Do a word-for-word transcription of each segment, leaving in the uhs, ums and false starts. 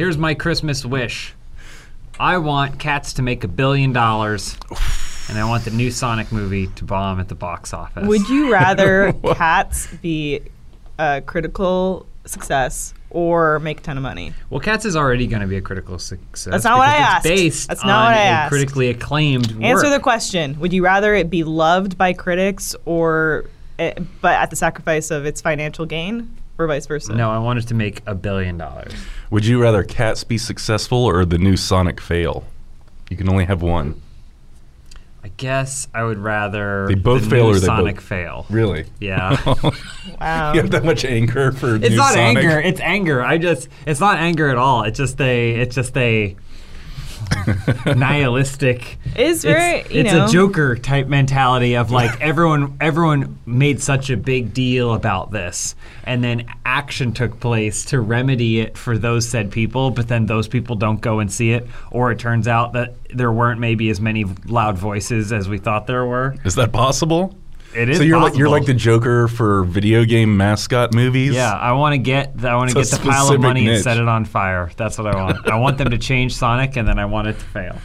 here's my Christmas wish. I want Cats to make a billion dollars, and I want the new Sonic movie to bomb at the box office. Would you rather Cats be a critical success or make a ton of money? Well, Cats is already going to be a critical success. That's not what I asked. It's based That's not on what I asked. A critically acclaimed work. Answer the question. Would you rather it be loved by critics or it, but at the sacrifice of its financial gain? Or vice versa. No, I wanted to make a billion dollars. Would you rather Cats be successful or the new Sonic fail? You can only have one. I guess I would rather they both the fail new or they Sonic both... fail. Really? Yeah. Wow. You have that much anger for it's new not Sonic? Anger. It's anger. I just. It's not anger at all. It's just a. It's just a. nihilistic. It's very, it's, you know, it's a Joker type mentality of like everyone everyone made such a big deal about this, and then action took place to remedy it for those said people, but then those people don't go and see it, or it turns out that there weren't maybe as many loud voices as we thought there were. Is that possible? It is. So you're possible. like you're like the Joker for video game mascot movies. Yeah, I want to get I want to get the pile of money niche. and set it on fire. That's what I want. I want them to change Sonic, and then I want it to fail.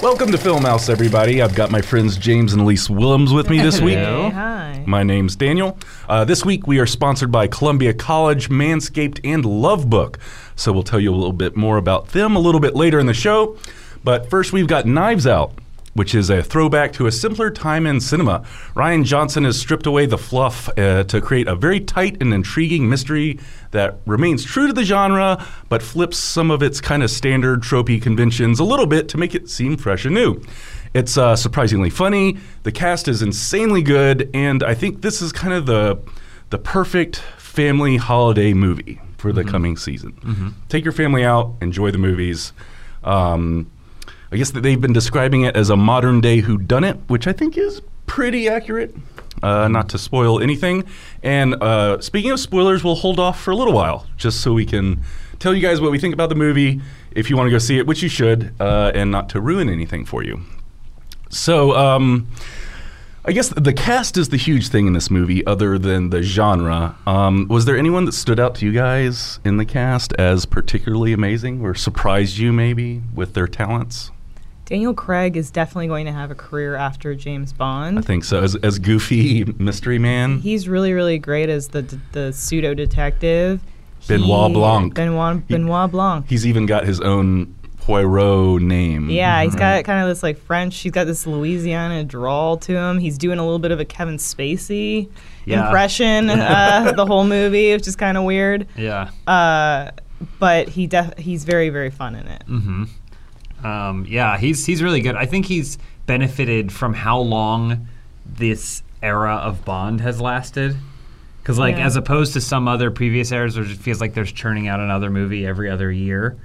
Welcome to Film House, everybody. I've got my friends James and Elise Willems with me this week. Hello. Hi. My name's Daniel. Uh, this week we are sponsored by Columbia College, Manscaped, and Love Book. So we'll tell you a little bit more about them a little bit later in the show. But first we've got Knives Out, which is a throwback to a simpler time in cinema. Rian Johnson has stripped away the fluff uh, to create a very tight and intriguing mystery that remains true to the genre, but flips some of its kind of standard tropey conventions a little bit to make it seem fresh and new. It's uh, surprisingly funny, the cast is insanely good, and I think this is kind of the, the perfect family holiday movie for the mm-hmm. coming season. Mm-hmm. Take your family out, enjoy the movies. Um, I guess that they've been describing it as a modern-day whodunit, which I think is pretty accurate, uh, not to spoil anything. And uh, speaking of spoilers, we'll hold off for a little while, just so we can tell you guys what we think about the movie, if you want to go see it, which you should, uh, and not to ruin anything for you. So um, I guess the cast is the huge thing in this movie, other than the genre. Um, was there anyone that stood out to you guys in the cast as particularly amazing or surprised you maybe with their talents? Daniel Craig is definitely going to have a career after James Bond. I think so. As, as goofy mystery man, he's really, really great as the the, the pseudo detective. Benoit he, Blanc. Benoit Benoit he, Blanc. He's even got his own Poirot name. Yeah, he's right? got kind of this like French. He's got this Louisiana drawl to him. He's doing a little bit of a Kevin Spacey yeah. impression uh, the whole movie, which is kind of weird. Yeah. Uh, but he def- he's very, very fun in it. Mm-hmm. Um, yeah, he's he's really good. I think he's benefited from how long this era of Bond has lasted. Because like yeah. as opposed to some other previous eras where it feels like there's churning out another movie every other year,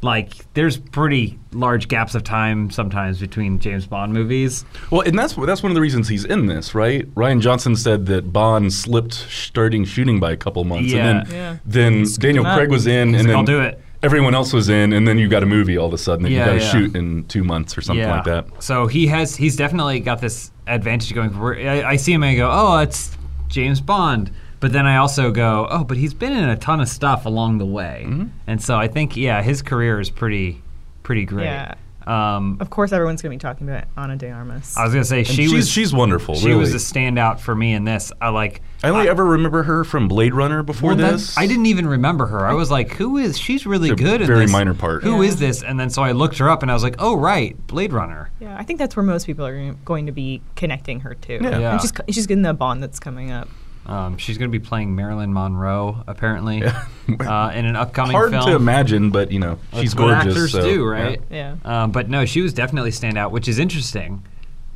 like there's pretty large gaps of time sometimes between James Bond movies. Well, and that's that's one of the reasons he's in this, right? Rian Johnson said that Bond slipped starting shooting by a couple months. Yeah. And then, yeah. then Daniel Craig was in. He's and like, then, I'll do it. Everyone else was in, and then you got a movie all of a sudden that yeah, you got to yeah. shoot in two months or something yeah. like that. So he has he's definitely got this advantage going for I, I see him and I go, oh, it's James Bond. But then I also go, oh, but he's been in a ton of stuff along the way. Mm-hmm. And so I think, yeah, his career is pretty pretty great. Yeah. Um, of course, everyone's going to be talking about Ana de Armas. I was going to say, she she's, was... She's wonderful, She really. was a standout for me in this. I like... I only I, ever remember her from Blade Runner before well, this. I didn't even remember her. I was like, who is... She's really it's good in this. Very minor part. Who yeah. is this? And then so I looked her up and I was like, oh, right, Blade Runner. Yeah, I think that's where most people are going to be connecting her to. Yeah. yeah. And she's, she's getting the Bond that's coming up. Um, she's going to be playing Marilyn Monroe, apparently, yeah. uh, in an upcoming Hard film. Hard to imagine, but, you know, well, she's gorgeous. Actors so, do, right? Yeah. yeah. Um, but, no, she was definitely standout, which is interesting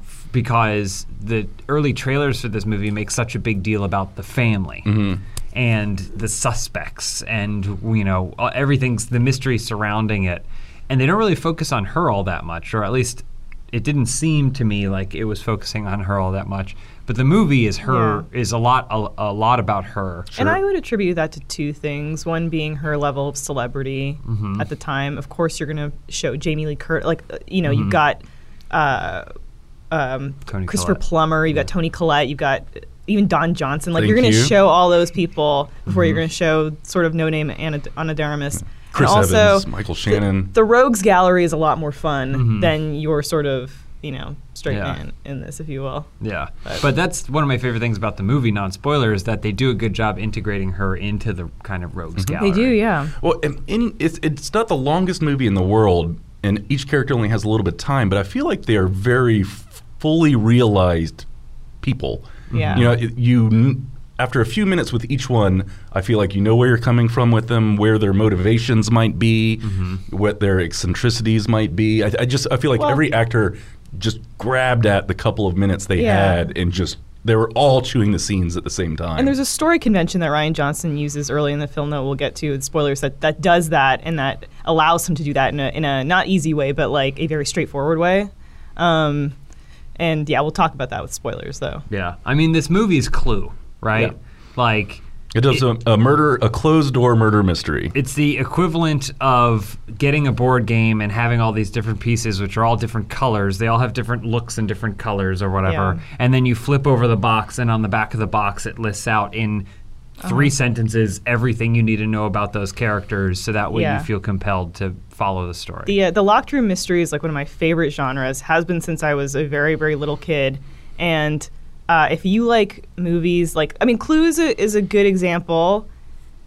f- because the early trailers for this movie make such a big deal about the family mm-hmm. and the suspects and, you know, everything's the mystery surrounding it. And they don't really focus on her all that much, or at least it didn't seem to me like it was focusing on her all that much. But the movie is her yeah. is a lot a, a lot about her. Sure. And I would attribute that to two things. One being her level of celebrity mm-hmm. at the time. Of course, you're going to show Jamie Lee Curtis. Like you know, mm-hmm. you've got uh, um, Christopher Plummer, you've yeah. got Toni Collette, you've got even Don Johnson. Like Thank you're going to you. show all those people before mm-hmm. you're going to show sort of no-name Ana, Ana de Armas. Yeah. Chris and also, Evans, Michael Shannon. The, the Rogues Gallery is a lot more fun mm-hmm. than your sort of, you know, straight yeah. man in this, if you will. Yeah, but. but that's one of my favorite things about the movie, non-spoiler, is that they do a good job integrating her into the kind of Rogues mm-hmm. Gallery. They do, yeah. Well, and, and it's, it's not the longest movie in the world, and each character only has a little bit of time, but I feel like they are very f- fully realized people. Yeah. You know, it, you... After a few minutes with each one, I feel like you know where you're coming from with them, where their motivations might be, mm-hmm. what their eccentricities might be. I, I just I feel like well, every actor just grabbed at the couple of minutes they yeah. had and just they were all chewing the scenes at the same time. And there's a story convention that Rian Johnson uses early in the film that we'll get to in spoilers that, that does that and that allows him to do that in a, in a not easy way but like a very straightforward way. Um, and yeah, we'll talk about that with spoilers though. Yeah, I mean this movie is Clue. Right, yeah. like it does it, a, a murder, a closed door murder mystery. It's the equivalent of getting a board game and having all these different pieces, which are all different colors. They all have different looks and different colors or whatever. Yeah. And then you flip over the box, and on the back of the box, it lists out in three uh-huh. sentences everything you need to know about those characters, so that way yeah. you feel compelled to follow the story. The uh, the locked room mystery is like one of my favorite genres. Has been since I was a very very little kid, and. Uh, if you like movies, like, I mean, Clue is a, is a good example.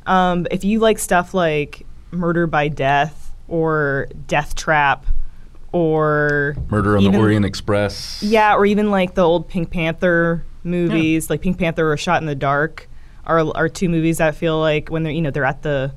Um, if you like stuff like Murder by Death or Death Trap or... Murder on even, the Orient Express. Yeah, or even like the old Pink Panther movies, yeah. like Pink Panther or Shot in the Dark are are two movies that feel like when they're, you know, they're at the...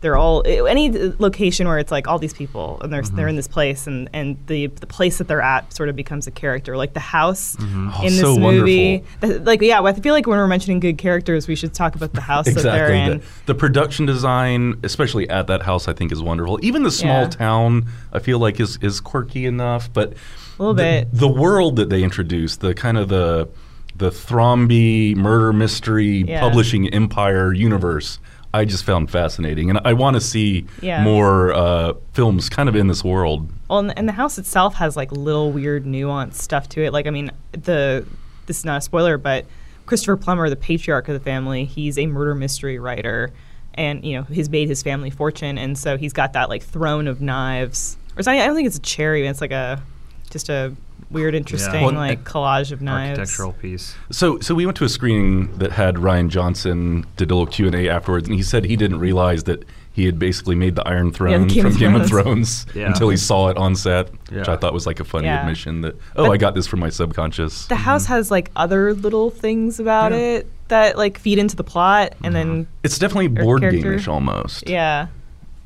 They're all any location where it's like all these people and they're mm-hmm. they're in this place and, and the the place that they're at sort of becomes a character like the house mm-hmm. oh, in this so movie. Wonderful. Like yeah, I feel like when we're mentioning good characters, we should talk about the house exactly. that they're in. The, the production design, especially at that house, I think is wonderful. Even the small yeah. town, I feel like is is quirky enough, but a little the, bit the world that they introduce, the kind of the the Thromby murder mystery yeah. publishing empire universe. I just found fascinating, and I want to see yeah. more uh, films kind of in this world. Well, and the, and the house itself has like little weird nuanced stuff to it. Like, I mean, the this is not a spoiler, but Christopher Plummer, the patriarch of the family, he's a murder mystery writer, and you know, he's made his family fortune, and so he's got that like throne of knives. Or it's not, I don't think it's a cherry; it's like a just a weird, interesting yeah. well, like collage of knives. Architectural piece. So so we went to a screening that had Rian Johnson, did a little Q and A afterwards, and he said he didn't realize that he had basically made the Iron Throne yeah, the from Game of Thrones, yeah. until he saw it on set, yeah. which I thought was like a funny yeah. admission that, oh, but I got this from my subconscious. The mm-hmm. house has like other little things about yeah. it that like feed into the plot, mm-hmm. and then... It's definitely board game-ish almost. Yeah.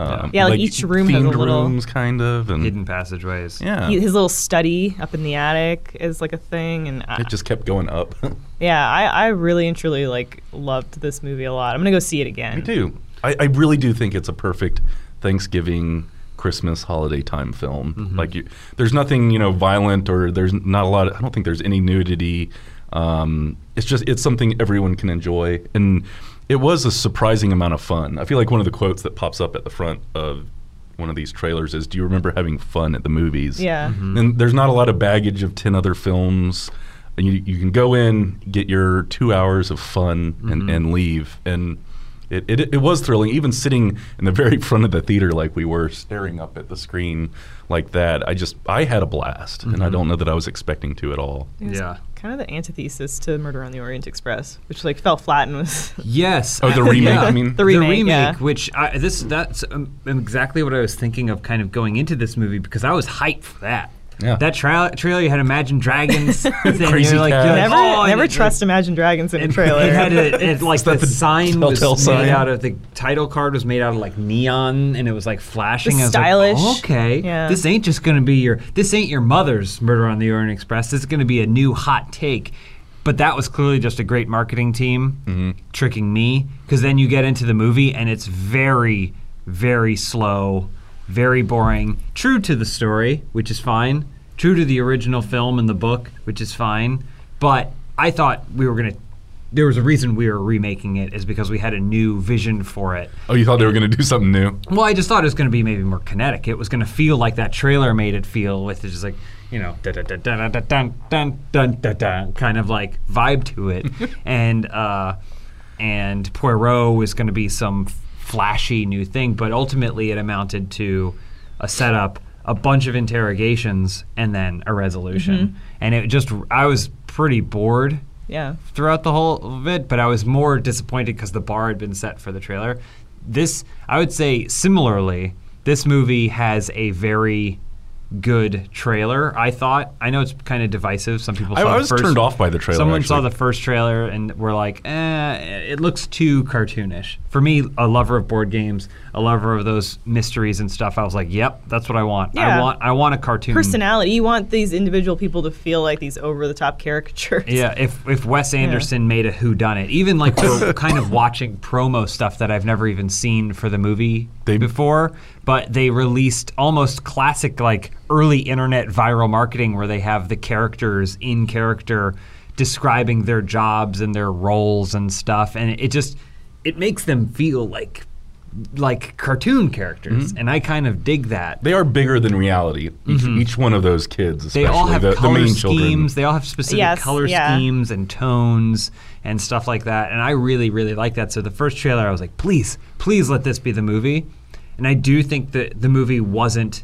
Um, yeah, like, like each room has a little rooms kind of and hidden passageways. Yeah, he, his little study up in the attic is like a thing, and I, it just kept going up. yeah, I, I really and truly like loved this movie a lot. I'm gonna go see it again. Me too. I, I really do think it's a perfect Thanksgiving, Christmas, holiday time film. Mm-hmm. Like, you, there's nothing you know violent or there's not a lot. Of, I don't think there's any nudity. Um, it's just it's something everyone can enjoy and. It was a surprising amount of fun. I feel like one of the quotes that pops up at the front of one of these trailers is, do you remember having fun at the movies? Yeah. Mm-hmm. And there's not a lot of baggage of ten other films. And you, you can go in, get your two hours of fun, mm-hmm. and, and leave. And it, it it was thrilling. Even sitting in the very front of the theater like we were, staring up at the screen like that, I just, I had a blast. Mm-hmm. And I don't know that I was expecting to at all. Yeah. Kind of the antithesis to Murder on the Orient Express, which like fell flat and was yes. oh, the remake. Yeah. I mean, the remake, the remake yeah. which I, this that's um, exactly what I was thinking of, kind of going into this movie because I was hyped for that. Yeah. That tra- trailer you had Imagine Dragons. Crazy like, you like, never, oh, never it, trust it, Imagine Dragons in a trailer. It had a, it, like the, the sign was made sign? out of the title card was made out of like neon, and it was like flashing. Was stylish. Like, oh, okay, yeah. This ain't just gonna be your. This ain't your mother's Murder on the Orient Express. This is gonna be a new hot take. But that was clearly just a great marketing team mm-hmm. tricking me, because then you get into the movie and it's very, very slow. Very boring. True to the story, which is fine. True to the original film and the book, which is fine. But I thought we were going to... There was a reason we were remaking it, is because we had a new vision for it. Oh, you thought and, they were going to do something new? Well, I just thought it was going to be maybe more kinetic. It was going to feel like that trailer made it feel, with it just like... you know, dun dun dun dun dun dun dun dun kind of like vibe to it, and uh, and Poirot was going to be some flashy new thing, but ultimately it amounted to a setup, a bunch of interrogations, and then a resolution. Mm-hmm. And it just, I was pretty bored. Yeah. Throughout the whole of it, but I was more disappointed because the bar had been set for the trailer. This, I would say, similarly, this movie has a very good trailer, I thought. I know it's kind of divisive. Some people saw I, I was the first, turned off by the trailer. Someone actually. saw the first trailer and were like, eh, it looks too cartoonish. For me, a lover of board games, a lover of those mysteries and stuff, I was like, yep, that's what I want. Yeah. I want I want a cartoon. Personality. You want these individual people to feel like these over-the-top caricatures. Yeah, if if Wes Anderson yeah. made a whodunit, even like we're kind of watching promo stuff that I've never even seen for the movie they, before, but they released almost classic like early internet viral marketing where they have the characters in character describing their jobs and their roles and stuff, and it just it makes them feel like like cartoon characters, mm-hmm. and I kind of dig that. They are bigger than reality. Mm-hmm. Each, each one of those kids, especially they all have the, color the main schemes. Children. They all have specific yes, color yeah. schemes and tones and stuff like that, and I really, really like that. So the first trailer, I was like, please, please let this be the movie, and I do think that the movie wasn't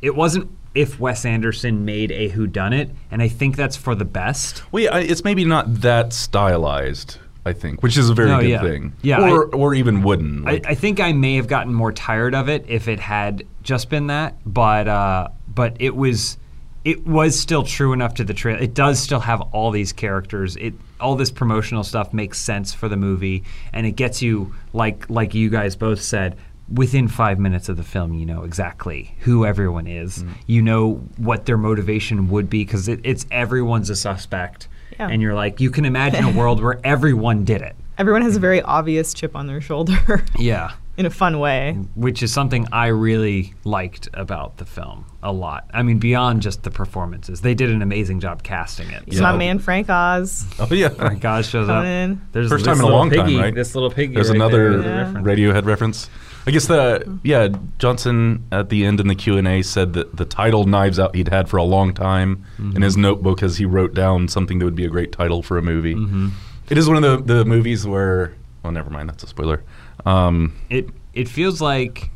It wasn't if Wes Anderson made a whodunit, and I think that's for the best. Well, yeah, it's maybe not that stylized, I think, which is a very no, good yeah. thing. Yeah, or, I, or even wooden. Like. I, I think I may have gotten more tired of it if it had just been that, but uh, but it was it was still true enough to the trailer. It does still have all these characters. It all this promotional stuff makes sense for the movie, and it gets you, like like you guys both said, within five minutes of the film, you know exactly who everyone is. Mm. You know what their motivation would be because it, it's everyone's a suspect. Yeah. And you're like, you can imagine a world where everyone did it. Everyone has a very obvious chip on their shoulder. Yeah. In a fun way. Which is something I really liked about the film a lot. I mean, beyond just the performances. They did an amazing job casting it. Yeah. So. My man Frank Oz. Oh, yeah. Frank Oz shows up. In. There's First time in a long piggy, time, right? This little piggy. There's right another there. yeah. Radiohead reference. I guess that, yeah, Johnson at the end in the Q and A said that the title Knives Out he'd had for a long time mm-hmm. in his notebook as he wrote down something that would be a great title for a movie. Mm-hmm. It is one of the, the movies where, well, never mind, that's a spoiler. Um, it it feels like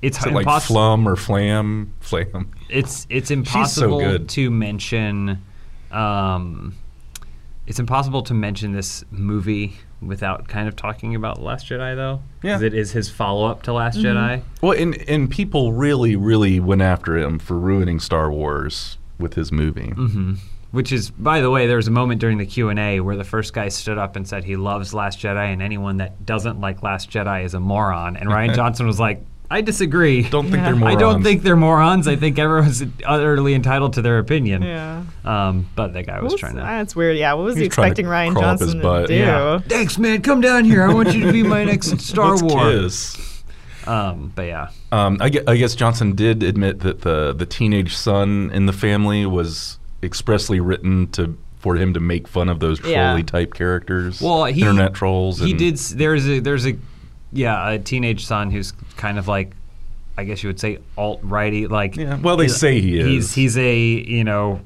it's is it like flum or flam, flam. It's it's impossible so to mention. Um, it's impossible to mention this movie without kind of talking about Last Jedi, though. Yeah, because it is his follow up to Last mm-hmm. Jedi. Well, and and people really really went after him for ruining Star Wars with his movie. Mm-hmm. Which is, by the way, there was a moment during the Q and A where the first guy stood up and said he loves Last Jedi and anyone that doesn't like Last Jedi is a moron. And Rian Johnson was like, I disagree. Don't think yeah. they're morons. I don't think they're morons. I think everyone's utterly entitled to their opinion. Yeah. Um, but that guy was, was trying to. That's weird. Yeah. What was he, he was expecting to Rian Johnson to do? Yeah. Thanks, man. Come down here. I want you to be my next Star Let's Wars. Kiss. Um, but yeah, um, I, guess, I guess Johnson did admit that the the teenage son in the family was expressly written to for him to make fun of those trolly yeah. type characters, well, he, internet trolls. He and did. There's a there's a yeah a teenage son who's kind of like, I guess you would say alt-righty. Like yeah. well, they say he is. He's he's a you know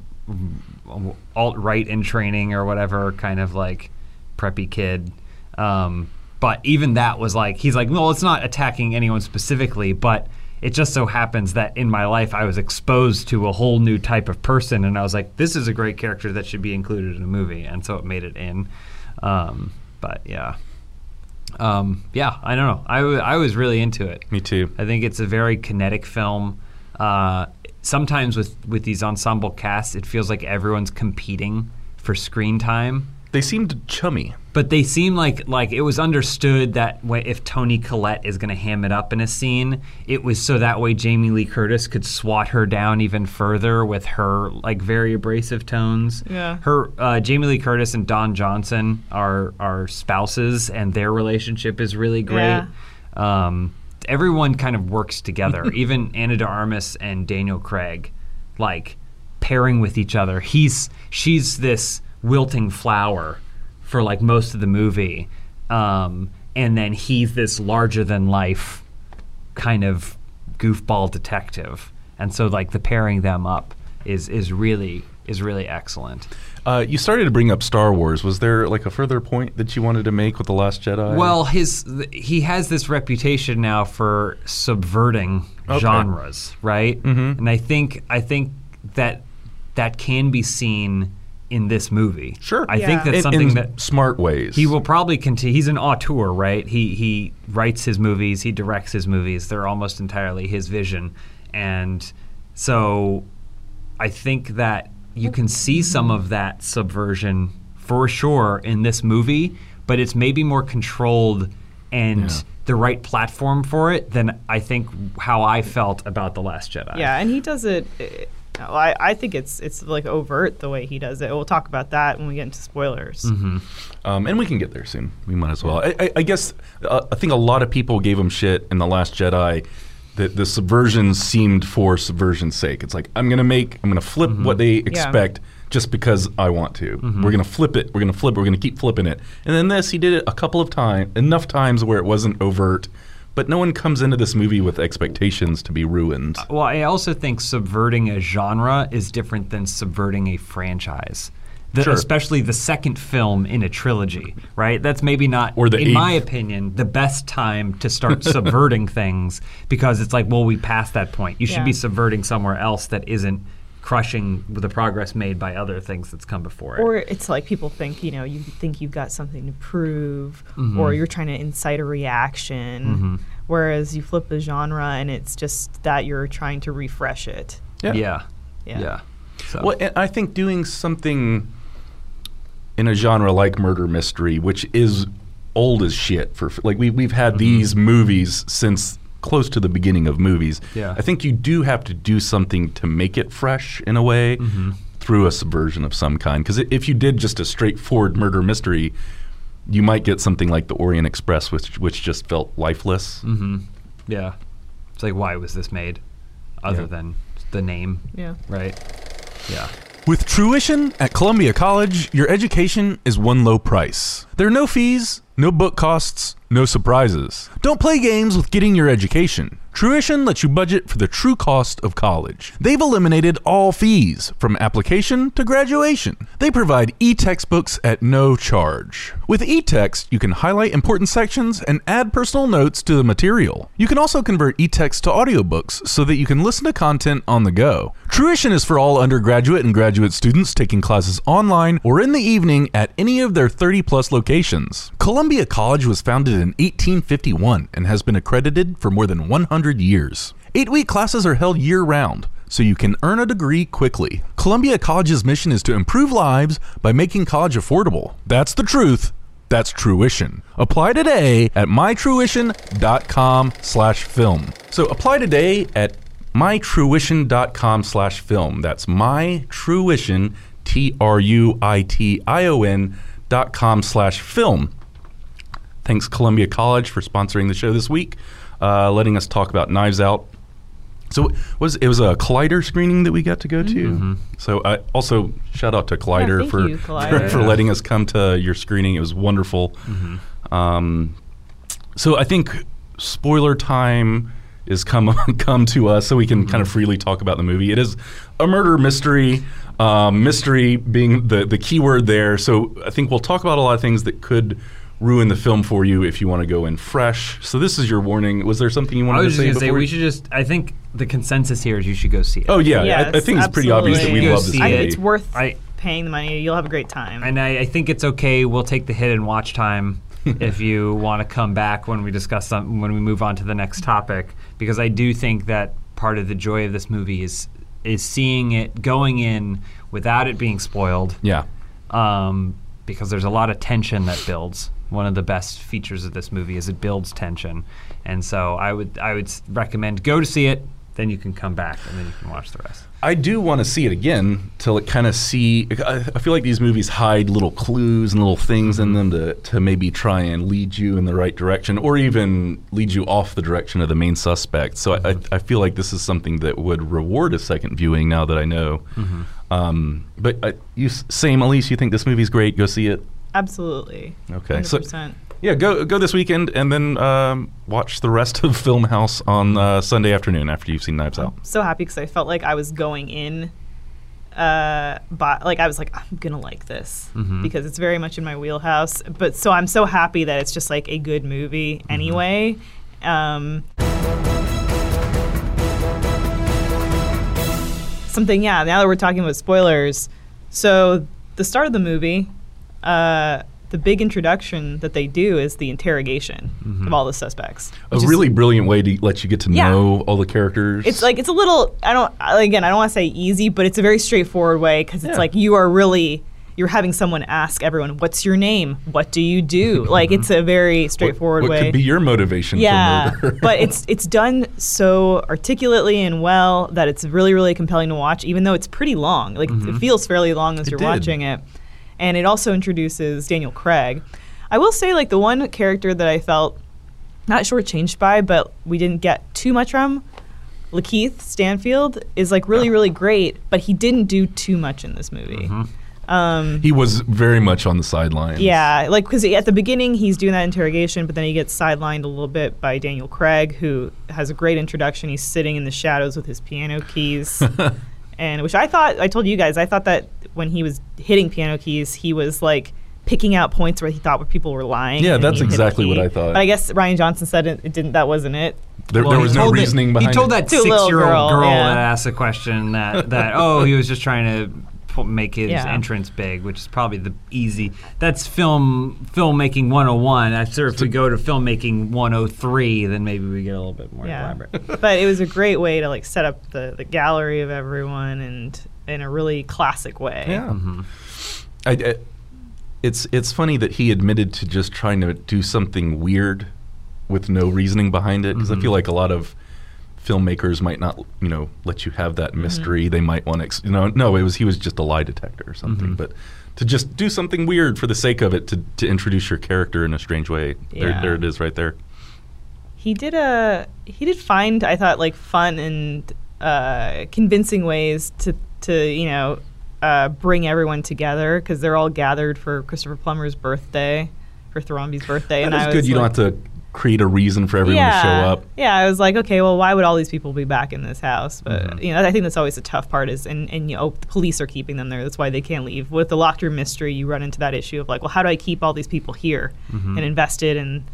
alt-right in training or whatever, kind of like preppy kid. Um, but even that was like he's like, well, it's not attacking anyone specifically, but. It just so happens that in my life I was exposed to a whole new type of person, and I was like, this is a great character that should be included in a movie, and so it made it in. Um, but yeah. Um, yeah, I don't know. I, w- I was really into it. Me too. I think it's a very kinetic film. Uh, sometimes with, with these ensemble casts, it feels like everyone's competing for screen time. They seemed chummy. But they seem like like it was understood that if Toni Collette is going to ham it up in a scene, it was so that way Jamie Lee Curtis could swat her down even further with her like very abrasive tones. Yeah. Her uh, Jamie Lee Curtis and Don Johnson are are spouses, and their relationship is really great. Yeah. Um, everyone kind of works together. Even Ana de Armas and Daniel Craig, like pairing with each other. He's she's this wilting flower. For like most of the movie, um, and then he's this larger than life kind of goofball detective, and so like the pairing them up is is really is really excellent. Uh, you started to bring up Star Wars. Was there like a further point that you wanted to make with The Last Jedi? Well, his th- he has this reputation now for subverting okay. genres, right? Mm-hmm. And I think I think that that can be seen in this movie. Sure. I yeah. think that's something in, in that smart ways. He will probably continue. He's an auteur, right? He he writes his movies, he directs his movies. They're almost entirely his vision. And so I think that you can see some of that subversion for sure in this movie, but it's maybe more controlled and yeah. the right platform for it than I think how I felt about The Last Jedi. Yeah, and he does it, it I, I think it's it's like overt the way he does it. We'll talk about that when we get into spoilers. Mm-hmm. Um, and we can get there soon. We might as well. I, I, I guess uh, I think a lot of people gave him shit in The Last Jedi. The, the subversion seemed for subversion's sake. It's like, I'm going to make, I'm going to flip mm-hmm. what they expect yeah. just because I want to. Mm-hmm. We're going to flip it. We're going to flip it. We're going to keep flipping it. And then this, he did it a couple of times, enough times where it wasn't overt. But no one comes into this movie with expectations to be ruined. Well, I also think subverting a genre is different than subverting a franchise. The, sure. Especially the second film in a trilogy, right? That's maybe not, or the in eighth. my opinion, the best time to start subverting things, because it's like, well, we passed that point. You yeah. should be subverting somewhere else that isn't crushing the progress made by other things that's come before it. Or it's like people think, you know, you think you've got something to prove, mm-hmm. or you're trying to incite a reaction, mm-hmm. whereas you flip the genre and it's just that you're trying to refresh it. Yeah. Yeah. yeah. yeah. So. Well, and I think doing something in a genre like murder mystery, which is old as shit, for like we we've had mm-hmm. these movies since close to the beginning of movies. Yeah. I think you do have to do something to make it fresh in a way mm-hmm. through a subversion of some kind. Because if you did just a straightforward murder mystery, you might get something like the Orient Express, which which just felt lifeless. Mm-hmm. Yeah, it's like, why was this made, other yeah. than the name? Yeah, right. Yeah. With Truition at Columbia College, your education is one low price. There are no fees, no book costs, no surprises. Don't play games with getting your education. Truition lets you budget for the true cost of college. They've eliminated all fees, from application to graduation. They provide e-textbooks at no charge. With e-text, you can highlight important sections and add personal notes to the material. You can also convert e-text to audiobooks so that you can listen to content on the go. Truition is for all undergraduate and graduate students taking classes online or in the evening at any of their thirty-plus locations. Columbia College was founded in eighteen fifty-one and has been accredited for more than one hundred years. Eight-week classes are held year-round, so you can earn a degree quickly. Columbia College's mission is to improve lives by making college affordable. That's the truth. That's Truition. Apply today at mytruition.com slash film. So apply today at mytruition.com slash film. That's mytruition, T R U I T I O N dot com slash film. Thanks, Columbia College, for sponsoring the show this week, uh, letting us talk about Knives Out. So was it was a Collider screening that we got to go to. Mm-hmm. So I also shout out to Collider, yeah, for, you, Collider. for for letting us come to your screening. It was wonderful. Mm-hmm. Um, so I think spoiler time is come come to us, so we can mm-hmm. kind of freely talk about the movie. It is a murder mystery. Um, mystery being the the key word there. So I think we'll talk about a lot of things that could ruin the film for you if you want to go in fresh. So this is your warning. Was there something you wanted to say? I was just going to say, we should just, I think the consensus here is you should go see it. Oh, yeah. Yes, I, I think absolutely. It's pretty obvious that we love this movie. It's worth I, paying the money. You'll have a great time. And I, I think it's okay. We'll take the hit and watch time if you want to come back when we discuss something, when we move on to the next topic, because I do think that part of the joy of this movie is is seeing it, going in without it being spoiled. Yeah. Um, because there's a lot of tension that builds. One of the best features of this movie is it builds tension. And so I would I would recommend go to see it, then you can come back, and then you can watch the rest. I do want to see it again till it kind of see, I, I feel like these movies hide little clues and little things in them to, to maybe try and lead you in the right direction, or even lead you off the direction of the main suspect. So I, I, I feel like this is something that would reward a second viewing now that I know. Mm-hmm. Um, but I, you, same, Elise, you think this movie's great, go see it? Absolutely. Okay. one hundred percent. So, yeah, go go this weekend, and then um, watch the rest of Film House on uh, Sunday afternoon after you've seen Knives Out. I'm so happy because I felt like I was going in uh, but like I was like, I'm gonna like this mm-hmm. because it's very much in my wheelhouse. But so I'm so happy that it's just like a good movie mm-hmm. anyway. Um, something, yeah. Now that we're talking about spoilers, so the start of the movie, uh, the big introduction that they do is the interrogation mm-hmm. of all the suspects. A really is, brilliant way to let you get to yeah. know all the characters. It's like, it's a little, I don't, again, I don't want to say easy, but it's a very straightforward way because it's yeah. like you are really, you're having someone ask everyone, what's your name? What do you do? Mm-hmm. Like, it's a very straightforward what, what way. What could be your motivation yeah, for murder? But it's it's done so articulately and well that it's really, really compelling to watch, even though it's pretty long. Like, mm-hmm. it feels fairly long as it you're did. watching it. And it also introduces Daniel Craig. I will say, like, the one character that I felt not shortchanged by, but we didn't get too much from, Lakeith Stanfield, is, like, really, really great, but he didn't do too much in this movie. Mm-hmm. Um, he was very much on the sidelines. Yeah, like, because at the beginning, he's doing that interrogation, but then he gets sidelined a little bit by Daniel Craig, who has a great introduction. He's sitting in the shadows with his piano keys. And which I thought, I told you guys, I thought that when he was hitting piano keys, he was like picking out points where he thought people were lying. Yeah, that's exactly what I thought. But I guess Rian Johnson said it, it didn't. That wasn't it. There, well, there was no reasoning it, behind it. He told that six-year-old girl, girl yeah. that asked the question that, that oh, he was just trying to make his yeah. entrance big, which is probably the easy. That's film filmmaking one oh one. I'm sure if we go to filmmaking one oh three, then maybe we get a little bit more yeah. elaborate. But it was a great way to like set up the, the gallery of everyone and in a really classic way. Yeah, mm-hmm. I, I, it's it's funny that he admitted to just trying to do something weird with no reasoning behind it because mm-hmm. I feel like a lot of filmmakers might not, you know, let you have that mystery. Mm-hmm. They might want to, ex- you know, no, it was he was just a lie detector or something. Mm-hmm. But to just do something weird for the sake of it, to, to introduce your character in a strange way, yeah. there, there it is, right there. He did a he did find I thought like fun and uh, convincing ways to to you know uh, bring everyone together because they're all gathered for Christopher Plummer's birthday, for Thrombey's birthday. That and was I was good. You like, don't have to create a reason for everyone yeah. to show up. Yeah, I was like, okay, well, why would all these people be back in this house? But mm-hmm. you know, I think that's always the tough part is, and, and you know, the police are keeping them there. That's why they can't leave. With the locked room mystery, you run into that issue of like, well, how do I keep all these people here mm-hmm. and invested and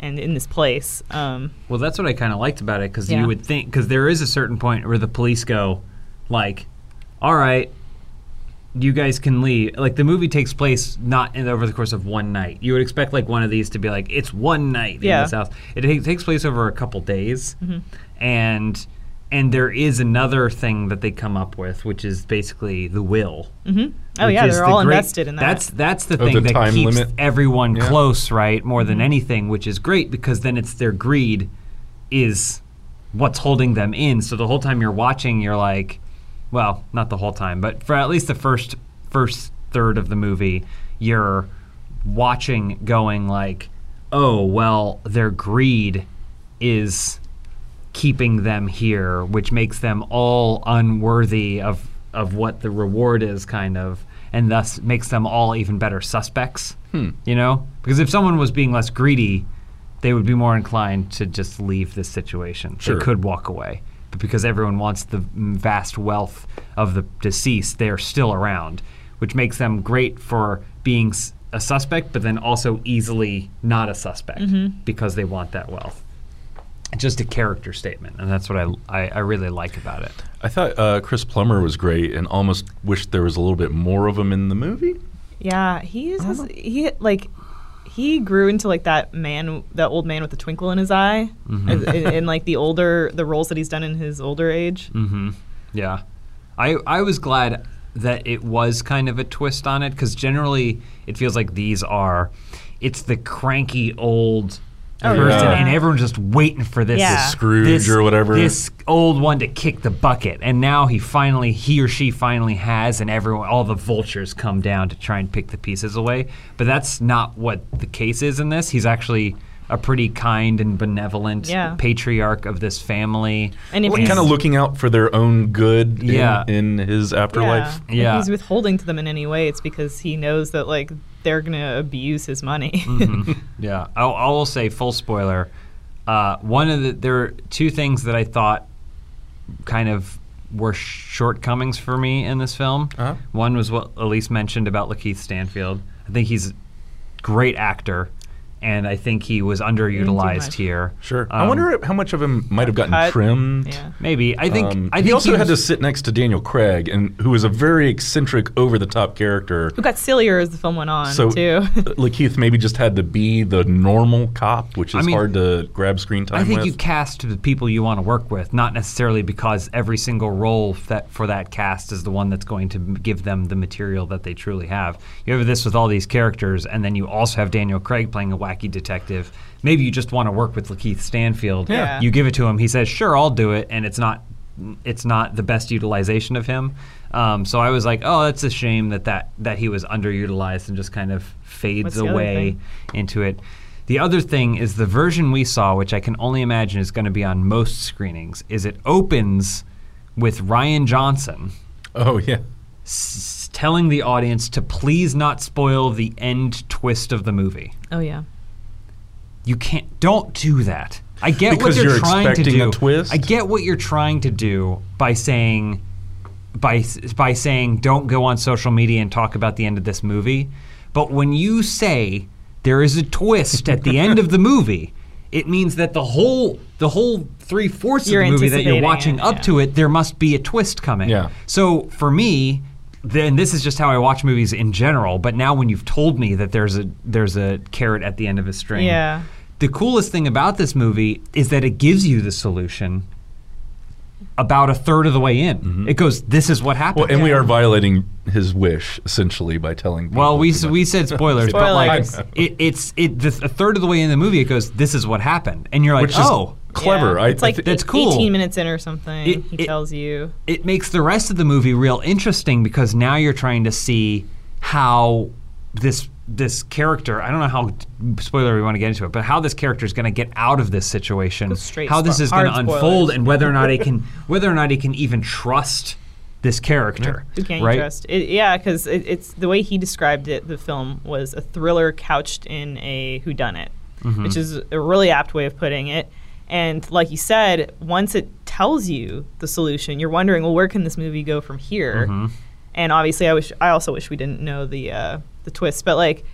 and in this place? Um, well, that's what I kind of liked about it because yeah. you would think because there is a certain point where the police go, like, all right, you guys can leave. Like, the movie takes place not in, over the course of one night. You would expect, like, one of these to be like, it's one night yeah. in this house. It t- takes place over a couple days. Mm-hmm. And and there is another thing that they come up with, which is basically the will. Mm-hmm. Oh, yeah, they're the all great, invested in that. That's, that's the oh, thing the that keeps limit. everyone yeah. close, right, more mm-hmm. than anything, which is great because then it's their greed is what's holding them in. So the whole time you're watching, you're like, well, not the whole time, but for at least the first first third of the movie, you're watching going like, oh, well, their greed is keeping them here, which makes them all unworthy of, of what the reward is kind of, and thus makes them all even better suspects, hmm. you know? Because if someone was being less greedy, they would be more inclined to just leave this situation. Sure. They could walk away. But because everyone wants the vast wealth of the deceased, they're still around, which makes them great for being a suspect, but then also easily not a suspect mm-hmm. because they want that wealth. Just a character statement, and that's what I, I, I really like about it. I thought uh, Chris Plummer was great and almost wished there was a little bit more of him in the movie. Yeah, he is, his, he like... He grew into like that man, that old man with a twinkle in his eye, mm-hmm. in, in like the older, the roles that he's done in his older age. Mm-hmm. Yeah, I I was glad that it was kind of a twist on it because generally it feels like these are, it's the cranky old oh, person yeah. and everyone's just waiting for this yeah. Scrooge this, or whatever this old one to kick the bucket, and now he finally he or she finally has, and everyone all the vultures come down to try and pick the pieces away. But that's not what the case is in this. He's actually a pretty kind and benevolent yeah. patriarch of this family. And well, kind of looking out for their own good yeah. in, in his afterlife. Yeah. yeah. If he's withholding to them in any way, it's because he knows that like they're going to abuse his money. mm-hmm. Yeah. I'll, I'll say, full spoiler, uh, one of the, there are two things that I thought kind of were shortcomings for me in this film. Uh-huh. One was what Elise mentioned about Lakeith Stanfield. I think he's a great actor, and I think he was underutilized here. Sure. Um, I wonder how much of him might have gotten cut, trimmed. Yeah. Maybe. I think, um, I think he also he was, had to sit next to Daniel Craig, and who was a very eccentric, over-the-top character. Who got sillier as the film went on, so too. Lakeith maybe just had to be the normal cop, which is I mean, hard to grab screen time with. I think with. you cast the people you want to work with, not necessarily because every single role that, for that cast is the one that's going to give them the material that they truly have. You have this with all these characters, and then you also have Daniel Craig playing a whack detective. Maybe you just want to work with Lakeith Stanfield. Yeah. You give it to him. He says, "Sure, I'll do it," and it's not, it's not the best utilization of him. Um, so I was like, "Oh, that's a shame that that that he was underutilized and just kind of fades away into it." The other thing is the version we saw, which I can only imagine is going to be on most screenings, is it opens with Rian Johnson. Oh yeah. S telling the audience to please not spoil the end twist of the movie. Oh yeah. You can't, don't do that. I get because what they're you're trying to do. A twist? I get what you're trying to do by saying, by, by saying, don't go on social media and talk about the end of this movie. But when you say there is a twist at the end of the movie, it means that the whole, the whole three fourths of the movie that you're watching it, up yeah. to it, there must be a twist coming. Yeah. So for me, then this is just how I watch movies in general, but now when you've told me that there's a there's a carrot at the end of a string, yeah. the coolest thing about this movie is that it gives you the solution about a third of the way in. Mm-hmm. It goes, this is what happened. Well, and yeah. we are violating his wish essentially by telling people. Well, we we said spoilers, but like it, it's it the, a third of the way in the movie it goes, this is what happened, and you're like, Which oh. clever. Yeah. I, it's like I that's cool. eighteen minutes in or something, it, he it, tells you. It makes the rest of the movie real interesting because now you're trying to see how this this character, I don't know how, spoiler we want to get into it, but how this character is going to get out of this situation, how this is going to unfold, and whether or not he can, whether or not he can even trust this character. Who can't right? you trust? It, yeah, because it, it's the way he described it, the film, was a thriller couched in a whodunit, mm-hmm. which is a really apt way of putting it. And like you said, once it tells you the solution, you're wondering, well, where can this movie go from here? Mm-hmm. And obviously, I wish I also wish we didn't know the uh, the twist. But like,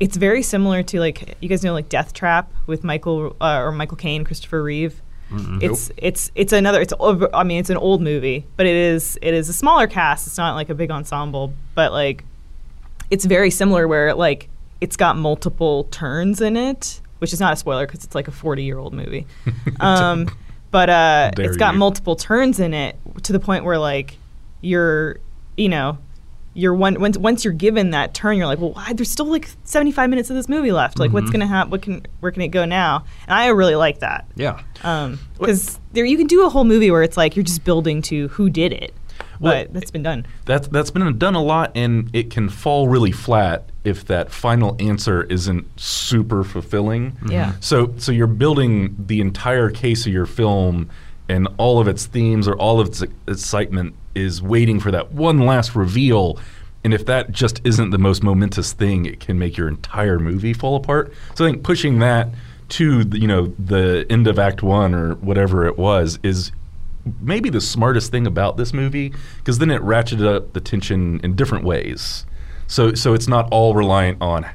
it's very similar to like you guys know like Death Trap with Michael uh, or Michael Caine, Christopher Reeve. Mm-hmm. It's nope. it's it's another. It's I mean, it's an old movie, but it is it is a smaller cast. It's not like a big ensemble, but like, it's very similar where like it's got multiple turns in it. Which is not a spoiler because it's like a forty-year-old movie. Um, but uh, it's got you. multiple turns in it to the point where like you're, you know, you're one once once you're given that turn, you're like, well, why? There's still like seventy-five minutes of this movie left. Like, mm-hmm. what's gonna happen? What can where can it go now? And I really like that. Yeah. Because um, there you can do a whole movie where it's like you're just building to who did it. Well, but that's been done. That's that's been done a lot, and it can fall really flat if that final answer isn't super fulfilling. Mm-hmm. Yeah. So so you're building the entire case of your film, and all of its themes or all of its excitement is waiting for that one last reveal. And if that just isn't the most momentous thing, it can make your entire movie fall apart. So I think pushing that to the, you know the end of Act One or whatever it was is. Maybe the smartest thing about this movie, because then it ratcheted up the tension in different ways. So so it's not all reliant on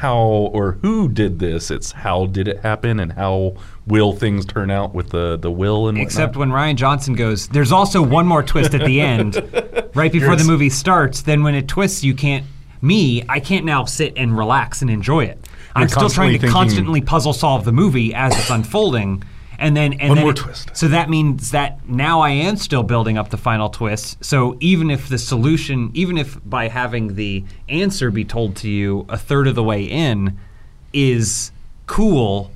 how or who did this, it's how did it happen and how will things turn out with the, the will and whatnot. Except when Rian Johnson goes, there's also one more twist at the end, right before Here's the movie starts, then when it twists, you can't, me, I can't now sit and relax and enjoy it. You're I'm still trying to thinking, constantly puzzle solve the movie as it's unfolding. And then, and One then more it, twist. So that means that now I am still building up the final twist. So even if the solution, even if by having the answer be told to you a third of the way in is cool,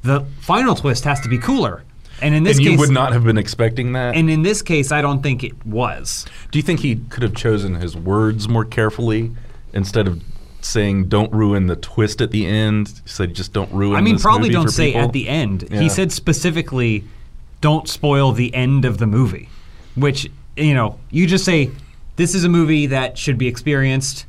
the final twist has to be cooler. And in this and case, you would not have been expecting that. And in this case, I don't think it was. Do you think he could have chosen his words more carefully instead of? Saying don't ruin the twist at the end. He said just don't ruin. I mean, this probably movie don't for say people. At the end. Yeah. He said specifically, don't spoil the end of the movie, which you know you just say this is a movie that should be experienced.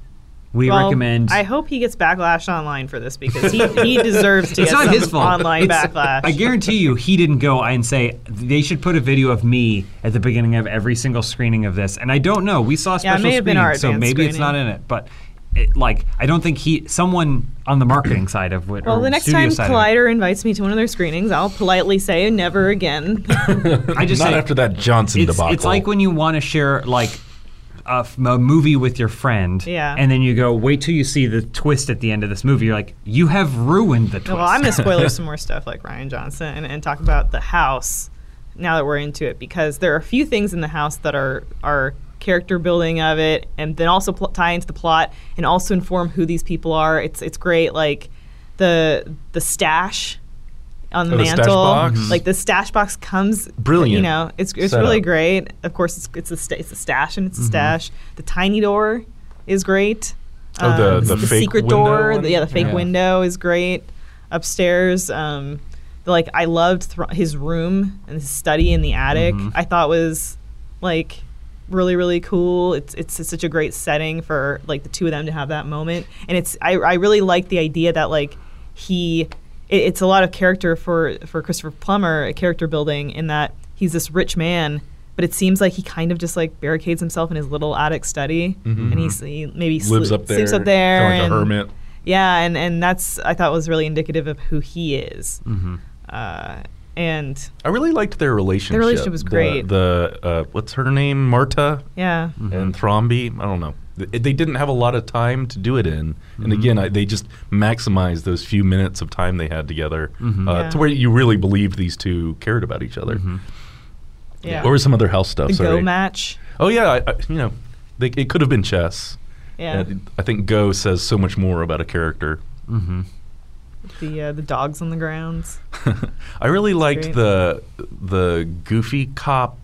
We well, recommend. I hope he gets backlash online for this because he, he deserves to it's get not some his fault. online it's, backlash. I guarantee you he didn't go and say, they should put a video of me at the beginning of every single screening of this. And I don't know. We saw a special yeah, it may have been our so maybe screening. It's not in it. But it, like, I don't think he, someone on the marketing side of it. Well, the next time Collider invites me to one of their screenings, I'll politely say never again. I just Not say, after that Johnson it's, debacle. It's like when you want to share, like, A, f- a movie with your friend, yeah. and then you go, wait till you see the twist at the end of this movie. You're like, you have ruined the twist. Well, I'm going to spoil some more stuff like Rian Johnson and, and talk about The House now that we're into it, because there are a few things in The House that are, are character building of it and then also pl- tie into the plot and also inform who these people are. It's it's great, like the the stash on the, the mantle, box. Like the stash box comes, brilliant. You know, it's it's Set really up. great. Of course, it's it's a st- it's a stash and it's a mm-hmm. stash. The tiny door is great. Um, oh, the the, the fake secret door. The, yeah, the fake yeah. window is great. Upstairs, um, the, like I loved th- his room and his study in the attic. Mm-hmm. I thought was like really really cool. It's, it's it's such a great setting for like the two of them to have that moment. And it's I I really like the idea that like he. It's a lot of character for, for Christopher Plummer, character building, in that he's this rich man, but it seems like he kind of just like barricades himself in his little attic study, mm-hmm. and he's, he maybe lives sl- up there, sleeps up there, kind of like a hermit. Yeah, and, and that's I thought was really indicative of who he is. Mm-hmm. Uh, and I really liked their relationship. Their relationship was great. The, the uh, what's her name, Marta? Yeah, mm-hmm. and Thromby. I don't know. They didn't have a lot of time to do it in, and mm-hmm. again, I, they just maximized those few minutes of time they had together mm-hmm. uh, yeah. to where you really believed these two cared about each other. Mm-hmm. Yeah. Or some other house stuff. The sorry. Go match. Oh yeah, I, I, you know, they, it could have been chess. Yeah. Uh, I think Go says so much more about a character. Mm-hmm. The uh, the dogs on the grounds. I really That's liked great. the the goofy cop.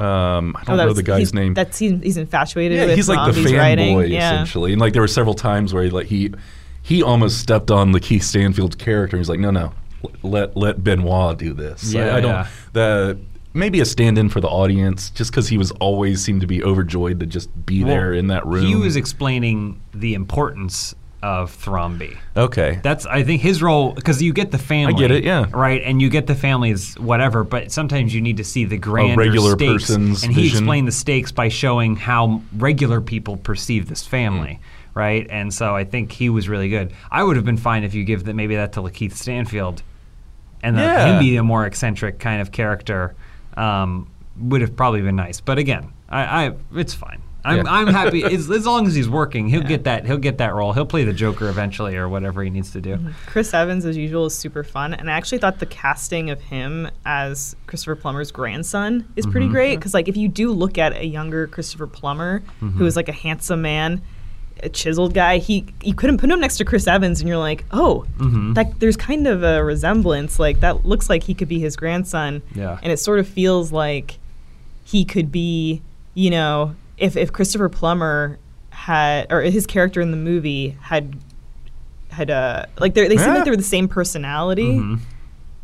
Um, I don't oh, know the guy's he's, name. That's he's, he's infatuated. Yeah, with he's like the fanboy yeah. essentially, and like there were several times where he like he he almost stepped on Lakeith Stanfield's character. He's like, no, no, let let Benoit do this. Yeah, I, I don't. Yeah. The maybe a stand-in for the audience, just because he was always seemed to be overjoyed to just be well, there in that room. He was explaining the importance of Thromby. Okay. That's, I think, his role, because you get the family. I get it, yeah. Right, and you get the family's whatever, but sometimes you need to see the grander stakes. A regular person's vision. And he explained the stakes by showing how regular people perceive this family, mm. right? And so I think he was really good. I would have been fine if you give that maybe that to Lakeith Stanfield and yeah. the, him be a more eccentric kind of character um, would have probably been nice. But again, I, I it's fine. I'm, yeah. I'm happy as, as long as he's working. He'll yeah. get that. He'll get that role. He'll play the Joker eventually, or whatever he needs to do. Mm-hmm. Chris Evans, as usual, is super fun, and I actually thought the casting of him as Christopher Plummer's grandson is pretty mm-hmm. great. Because like if you do look at a younger Christopher Plummer, mm-hmm. who is like a handsome man, a chiseled guy, he you couldn't put him next to Chris Evans, and you're like, oh, mm-hmm. that, there's kind of a resemblance. Like that looks like he could be his grandson. Yeah, and it sort of feels like he could be, you know. If if Christopher Plummer had, or his character in the movie had, had uh, like they seemed yeah. like they were the same personality, mm-hmm.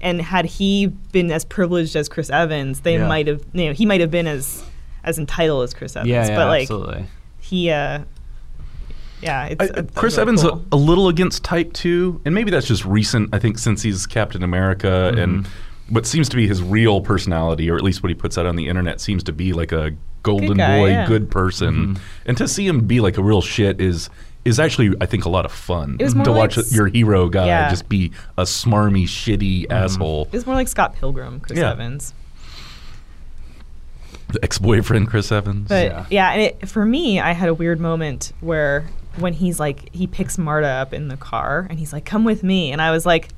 and had he been as privileged as Chris Evans, they yeah. might have, you know, he might have been as as entitled as Chris Evans. Yeah, yeah but like absolutely. he, uh, yeah, it's, I, it's Chris really Evans cool. a, a little against type too, and maybe that's just recent. I think since he's Captain America mm-hmm. and what seems to be his real personality, or at least what he puts out on the internet, seems to be like a golden good guy, boy, yeah. good person, mm-hmm. and to see him be like a real shit is is actually I think a lot of fun. It was more to like watch s- your hero guy yeah. just be a smarmy, shitty mm-hmm. asshole. It was more like Scott Pilgrim, Chris yeah. Evans, the ex-boyfriend Chris Evans. But yeah, yeah and it, for me, I had a weird moment where when he's like he picks Marta up in the car and he's like, "Come with me," and I was like,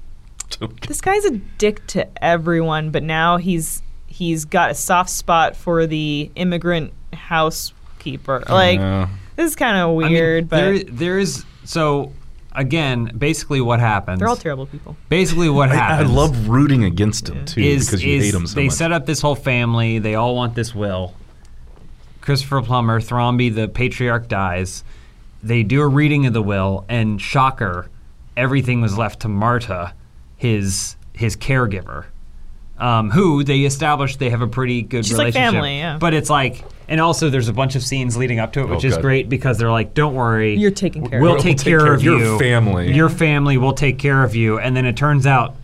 "This guy's a dick to everyone," but now he's. He's got a soft spot for the immigrant housekeeper. Like, yeah. this is kind of weird, I mean, but... There, there is... So, again, basically what happens... They're all terrible people. Basically what I, happens... I love rooting against them, yeah. too, is, because you is hate them so they much. They set up this whole family. They all want this will. Christopher Plummer, Thromby, the patriarch, dies. They do a reading of the will, and shocker, everything was left to Marta, his his caregiver. Um, who they established they have a pretty good She's relationship. She's like family, yeah. But it's like And also, there's a bunch of scenes leading up to it, which oh, is great because they're like, "Don't worry, you're taking care. We'll, of we'll take, take care, care of you. Your family. Your family will take care of you." And then it turns out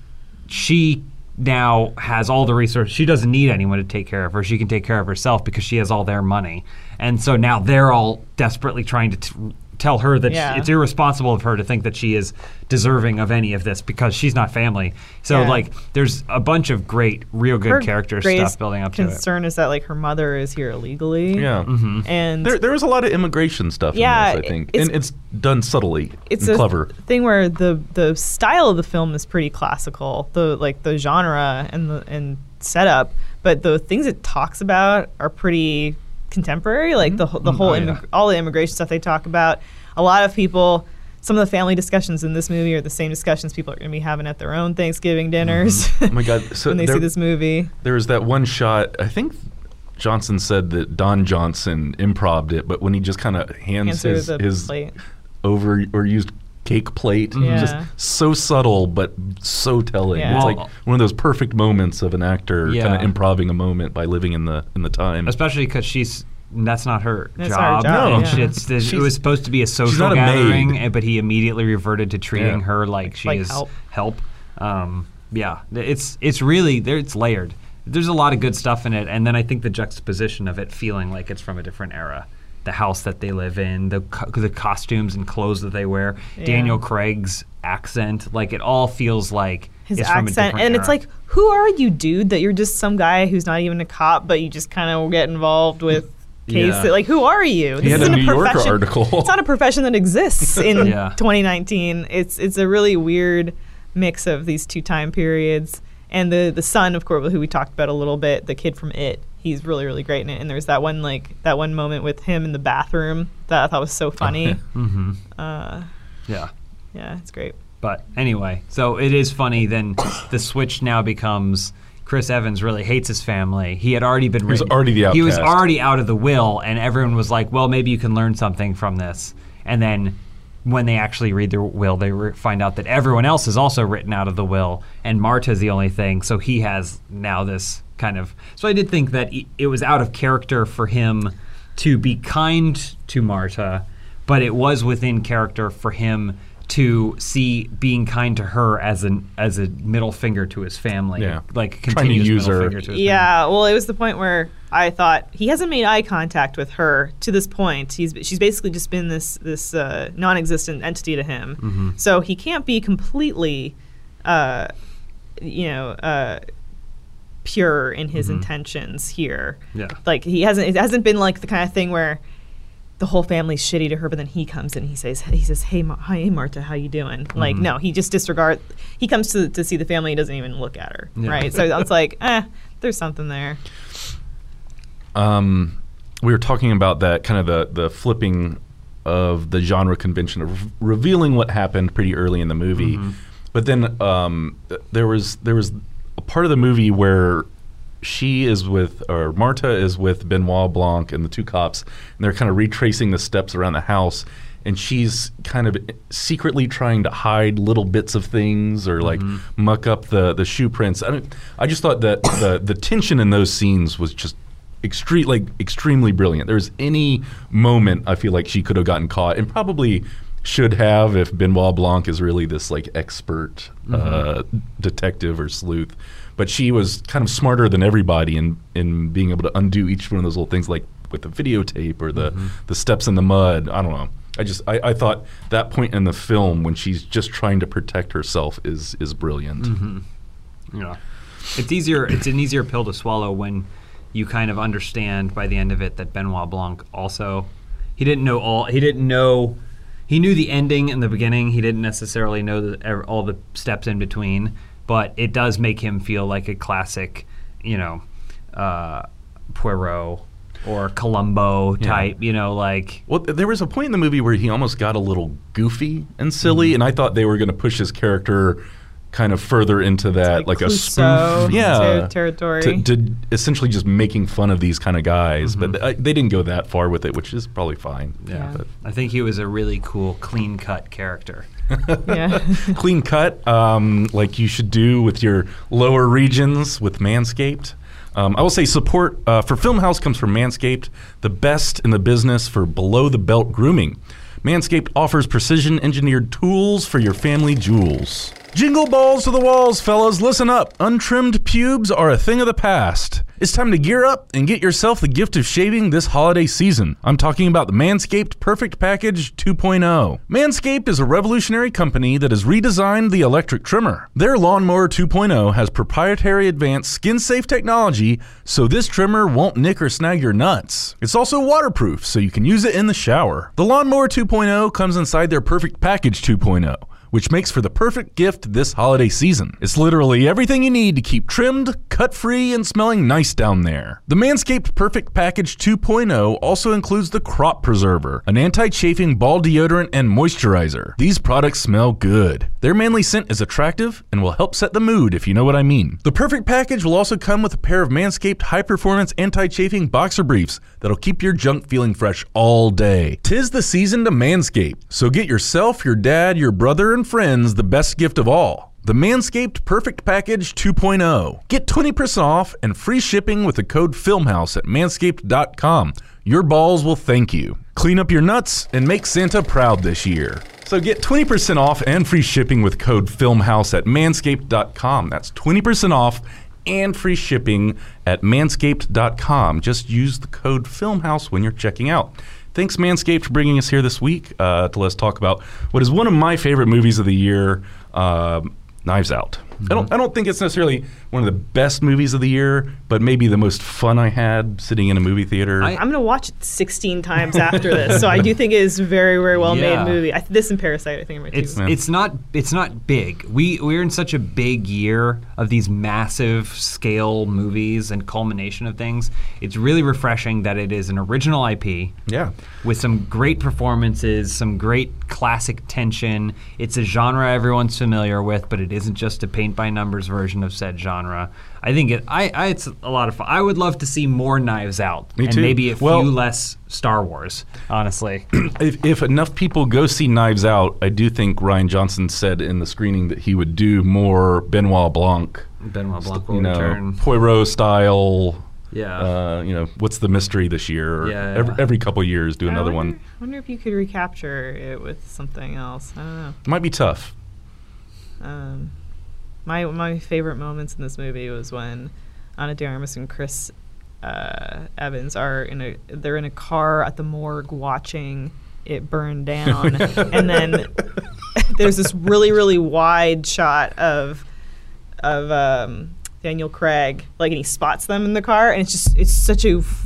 she now has all the resources. She doesn't need anyone to take care of her. She can take care of herself because she has all their money. And so now they're all desperately trying to t tell her that yeah. she, it's irresponsible of her to think that she is deserving of any of this because she's not family. So yeah. like, there's a bunch of great, real good her character stuff building up to it. Her concern is that like her mother is here illegally. Yeah, mm-hmm. and there, there was a lot of immigration stuff. Yeah, in this, I think, it's, and it's done subtly. It's and a clever thing where the the style of the film is pretty classical. The like the genre and the and setup, but the things it talks about are pretty contemporary, like the the whole oh, yeah. all the immigration stuff they talk about. A lot of people, some of the family discussions in this movie are the same discussions people are going to be having at their own Thanksgiving dinners. Mm-hmm. Oh my God! So when they there, see this movie, there was that one shot. I think Johnson said that Don Johnson improv'd it, but when he just kind of hands his his plate. over or used. Cake plate, mm-hmm. yeah. just so subtle but so telling. Yeah. It's like one of those perfect moments of an actor yeah. kind of improving a moment by living in the in the time. Especially because she's that's not her that's job. Not her job. No, yeah. it's, it's, it was supposed to be a social gathering, a but he immediately reverted to treating yeah. her like she like is help. help. Um, yeah, it's it's really there. It's layered. There's a lot of good stuff in it, and then I think the juxtaposition of it feeling like it's from a different era. The house that they live in, the co the costumes and clothes that they wear, yeah. Daniel Craig's accent, like it all feels like his it's accent, from a different and era. It's like, who are you, dude? That you're just some guy who's not even a cop, but you just kind of get involved with cases. Yeah. Like, who are you? This he had a New Yorker article. It's not a profession that exists in yeah. twenty nineteen. It's it's a really weird mix of these two time periods, and the the son, of course, who we talked about a little bit, the kid from It. He's really, really great in it. And there's that one like that one moment with him in the bathroom that I thought was so funny. mm-hmm. uh, yeah. Yeah, it's great. But anyway, so it is funny. Then the switch now becomes Chris Evans really hates his family. He had already been... He was already the outcast. He was already out of the will, and everyone was like, well, maybe you can learn something from this. And then when they actually read their will, they re find out that everyone else is also written out of the will, and Marta's the only thing. So he has now this... kind of, so I did think that it was out of character for him to be kind to Marta, but it was within character for him to see being kind to her as an as a middle finger to his family. Yeah, like continuous middle her. finger to his yeah. family. Well, it was the point where I thought he hasn't made eye contact with her to this point. He's she's basically just been this this uh, non-existent entity to him. Mm-hmm. So he can't be completely, uh, you know. Uh, pure in his mm-hmm. intentions here. Yeah. Like he hasn't it hasn't been like the kind of thing where the whole family's shitty to her, but then he comes in and he says he says, "Hey Ma hey Marta, how you doing?" Mm-hmm. Like no, he just disregards he comes to to see the family, he doesn't even look at her. Yeah. Right. So it's like, eh, there's something there. Um we were talking about that kind of the the flipping of the genre convention of revealing what happened pretty early in the movie. Mm-hmm. But then um there was there was a part of the movie where she is with, or Marta is with Benoit Blanc and the two cops, and they're kind of retracing the steps around the house, and she's kind of secretly trying to hide little bits of things or like mm-hmm. muck up the the shoe prints. I don't, I just thought that the the tension in those scenes was just extreme, like extremely brilliant. There was any moment I feel like she could have gotten caught, and probably should have if Benoit Blanc is really this like expert mm-hmm. uh, detective or sleuth. But she was kind of smarter than everybody in, in being able to undo each one of those little things like with the videotape or the, mm-hmm. the steps in the mud. I don't know. I just I, I thought that point in the film when she's just trying to protect herself is is brilliant. Mm-hmm. Yeah. It's easier it's an easier pill to swallow when you kind of understand by the end of it that Benoit Blanc also he didn't know all he didn't know He knew the ending and the beginning. He didn't necessarily know the, all the steps in between, but it does make him feel like a classic, you know, uh, Poirot or Columbo type, yeah. you know, like. Well, there was a point in the movie where he almost got a little goofy and silly, mm-hmm. and I thought they were going to push his character kind of further into that, like, like a spoof yeah, territory. To, to essentially just making fun of these kind of guys. Mm-hmm. But I, they didn't go that far with it, which is probably fine. Yeah, yeah. I think he was a really cool, clean-cut character. yeah. Clean-cut, um, like you should do with your lower regions with Manscaped. Um, I will say support uh, for Film House comes from Manscaped, the best in the business for below-the-belt grooming. Manscaped offers precision-engineered tools for your family jewels. Jingle balls to the walls, fellas. Listen up. Untrimmed pubes are a thing of the past. It's time to gear up and get yourself the gift of shaving this holiday season. I'm talking about the Manscaped Perfect Package two point oh. Manscaped is a revolutionary company that has redesigned the electric trimmer. Their Lawnmower two point oh has proprietary advanced skin-safe technology, so this trimmer won't nick or snag your nuts. It's also waterproof, so you can use it in the shower. The Lawnmower two point oh comes inside their Perfect Package two point oh. which makes for the perfect gift this holiday season. It's literally everything you need to keep trimmed, cut-free, and smelling nice down there. The Manscaped Perfect Package two point oh also includes the Crop Preserver, an anti-chafing ball deodorant and moisturizer. These products smell good. Their manly scent is attractive and will help set the mood, if you know what I mean. The Perfect Package will also come with a pair of Manscaped high-performance anti-chafing boxer briefs that'll keep your junk feeling fresh all day. Tis the season to Manscaped, so get yourself, your dad, your brother, and friends the best gift of all, the Manscaped Perfect Package two point oh. Get twenty percent off and free shipping with the code FILMHOUSE at manscaped dot com. Your balls will thank you. Clean up your nuts and make Santa proud this year. So get twenty percent off and free shipping with code FILMHOUSE at manscaped dot com. That's twenty percent off and free shipping at manscaped dot com. Just use the code FILMHOUSE when you're checking out. Thanks, Manscaped, for bringing us here this week uh, to let's talk about what is one of my favorite movies of the year, uh, Knives Out. Mm-hmm. I don't I don't think it's necessarily one of the best movies of the year, but maybe the most fun I had sitting in a movie theater. I, I'm going to watch it sixteen times after this, so I do think it is a very, very well-made yeah. movie. I, this and Parasite, I think, are my two. It's, it's, not, it's not big. We, we're in such a big year of these massive-scale movies and culmination of things. It's really refreshing that it is an original I P yeah. with some great performances, some great classic tension. It's a genre everyone's familiar with, but it isn't just a paint-by-numbers version of said genre. I think it. I, I. It's a lot of fun. I would love to see more Knives Out, Me and too. maybe a few well, less Star Wars. Honestly, if, if enough people go see Knives Out, I do think Rian Johnson said in the screening that he would do more Benoit Blanc, Benoit Blanc, will you know, return. Poirot style. Yeah. Uh, you know, what's the mystery this year? Yeah, yeah. Every, every couple years, do I another wonder, one. I wonder if you could recapture it with something else. I don't know. It might be tough. Um. My my favorite moments in this movie was when Ana de Armas and Chris uh, Evans are in a they're in a car at the morgue watching it burn down, and then there's this really really wide shot of of um, Daniel Craig, like, and he spots them in the car, and it's just it's such a f-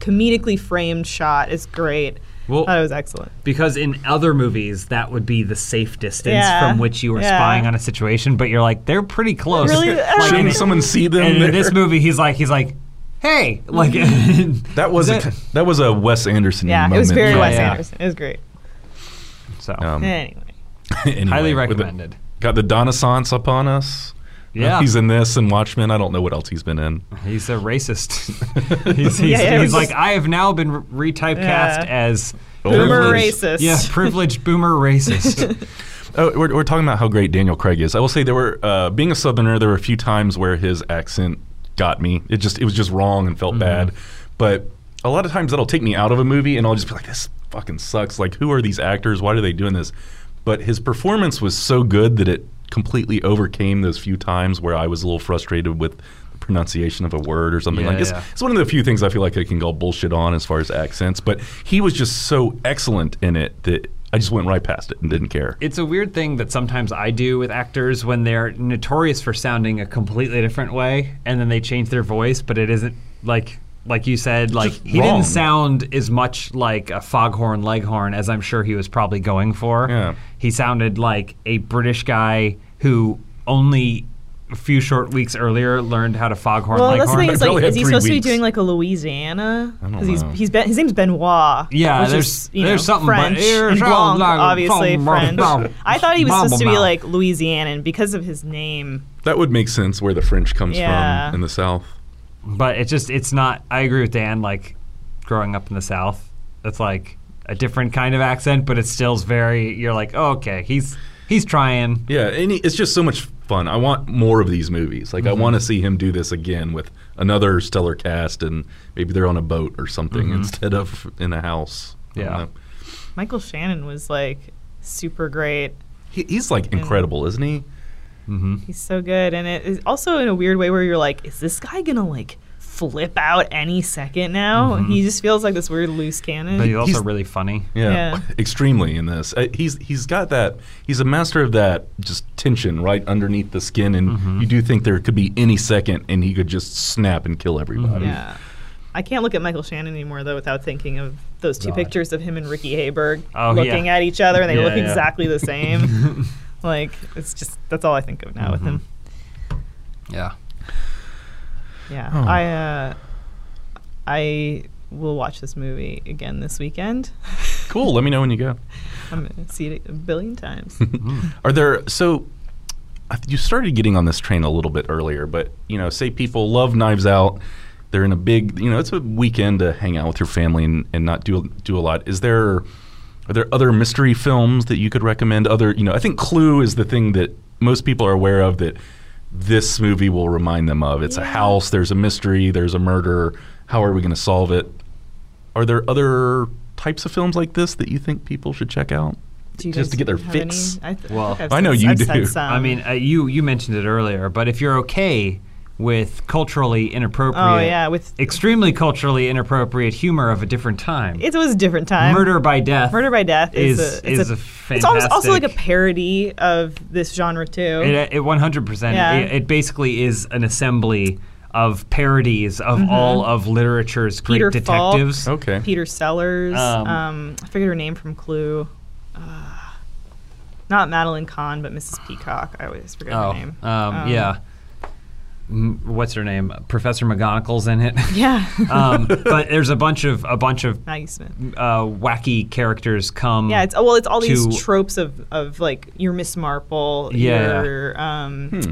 comedically framed shot. It's great. Well, that was excellent. Because in other movies, that would be the safe distance yeah. from which you were yeah. spying on a situation. But you're like, they're pretty close. Really? Like, shouldn't someone see them? And there? In this movie, he's like, he's like, hey, like that was that, a that was a Wes Anderson yeah, moment. It was very yeah, Wes yeah. Anderson. It was great. So um, anyway. anyway, highly recommended. The, got the Donnaissance upon us. Yeah, he's in this and Watchmen. I don't know what else he's been in. He's a racist. he's he's, yeah, yeah, he's like, I have now been re- retypecast yeah. as boomer racist. Yeah, privileged boomer racist. oh, we're we're talking about how great Daniel Craig is. I will say there were uh, being a Southerner, there were a few times where his accent got me. It just it was just wrong and felt mm-hmm. bad. But a lot of times that'll take me out of a movie and I'll just be like, this fucking sucks. Like, who are these actors? Why are they doing this? But his performance was so good that it completely overcame those few times where I was a little frustrated with the pronunciation of a word or something yeah, like this. Yeah. It's one of the few things I feel like I can go bullshit on as far as accents, but he was just so excellent in it that I just went right past it and didn't care. It's a weird thing that sometimes I do with actors when they're notorious for sounding a completely different way and then they change their voice, but it isn't like... Like you said, like he didn't sound as much like a foghorn leghorn as I'm sure he was probably going for. Yeah. He sounded like a British guy who only a few short weeks earlier learned how to foghorn well, leghorn. Well, that's the thing is, like, is he supposed weeks. to be doing like a Louisiana? I don't know. He's, he's been, his name's Benoit. Yeah, which there's, is, you there's know, something. French and Blanc, obviously French. I thought he was supposed to be like Louisianan because of his name. That would make sense where the French comes yeah. from in the South. But it's just, it's not, I agree with Dan, like, growing up in the South, it's like a different kind of accent, but it still's very, you're like, oh, okay, he's he's trying. Yeah, and he, it's just so much fun. I want more of these movies. Like, mm-hmm. I want to see him do this again with another stellar cast, and maybe they're on a boat or something mm-hmm. instead of in a house. Yeah. Michael Shannon was, like, super great. He, he's, like, and incredible, isn't he? Mm-hmm. He's so good. And it is also in a weird way where you're like, is this guy going to, like, flip out any second now? Mm-hmm. He just feels like this weird loose cannon. But he's also he's, really funny. Yeah, yeah. Extremely in this. Uh, he's he's got that, he's a master of that just tension right underneath the skin, and mm-hmm. you do think there could be any second and he could just snap and kill everybody. Mm-hmm. Yeah. I can't look at Michael Shannon anymore, though, without thinking of those two God. pictures of him and Ricky Hayberg oh, looking yeah. at each other, and they yeah, look yeah. exactly the same. Like, it's just, that's all I think of now mm-hmm. with him. Yeah. Yeah, oh. I uh, I will watch this movie again this weekend. Cool. Let me know when you go. I'm gonna see it a billion times. Are there so? You started getting on this train a little bit earlier, but you know, say people love Knives Out. They're in a big, you know, it's a weekend to hang out with your family and, and not do do a lot. Is there are there other mystery films that you could recommend? Other, you know, I think Clue is the thing that most people are aware of that this movie will remind them of. It's yeah. a house, there's a mystery, there's a murder. How are we going to solve it? Are there other types of films like this that you think people should check out just to get their fix? I th- well, I, I know you I've do. I mean, uh, you, you mentioned it earlier, but if you're okay with culturally inappropriate, oh, yeah, with extremely culturally inappropriate humor of a different time. It was a different time. Murder by Death. Murder by Death is is a, is is a, a fantastic. It's almost also like a parody of this genre too. It, it one hundred percent. Yeah. It, it basically is an assembly of parodies of mm-hmm. all of literature's great Peter detectives. Falk, okay. Peter Sellers. Um, um, I forget her name from Clue. Uh, not Madeline Kahn, but Missus Peacock. I always forget oh, her name. Um, um, yeah. What's her name? Professor McGonagall's in it. Yeah. um, but there's a bunch of a bunch of Maggie Smith. Uh, wacky characters come. Yeah. It's well, it's all these tropes of, of like your Miss Marple, yeah. your um, hmm.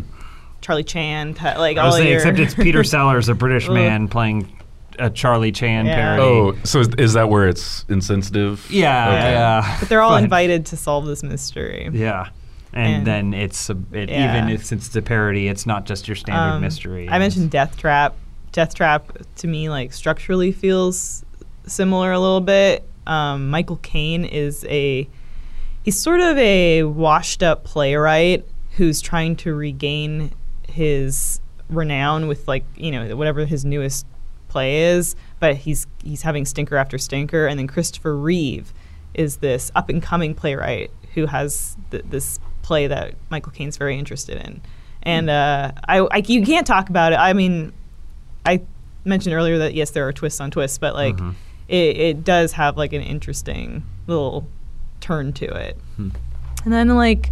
Charlie Chan, like I was all saying, your except it's Peter Sellers, a British man playing a Charlie Chan yeah. parody. Oh, so is, is that where it's insensitive? Yeah. Okay. Yeah. But they're all but, invited to solve this mystery. Yeah. And, and then it's a, it, yeah. even if, since it's a parody, it's not just your standard um, mystery. I mentioned Death Trap. Death Trap to me, like, structurally feels similar a little bit. Um, Michael Caine is a he's sort of a washed-up playwright who's trying to regain his renown with, like, you know, whatever his newest play is. But he's he's having stinker after stinker. And then Christopher Reeve is this up-and-coming playwright who has th- this. play that Michael Caine's very interested in, and uh, I, I you can't talk about it. I mean, I mentioned earlier that yes, there are twists on twists, but like mm-hmm. it, it does have like an interesting little turn to it. Hmm. And then like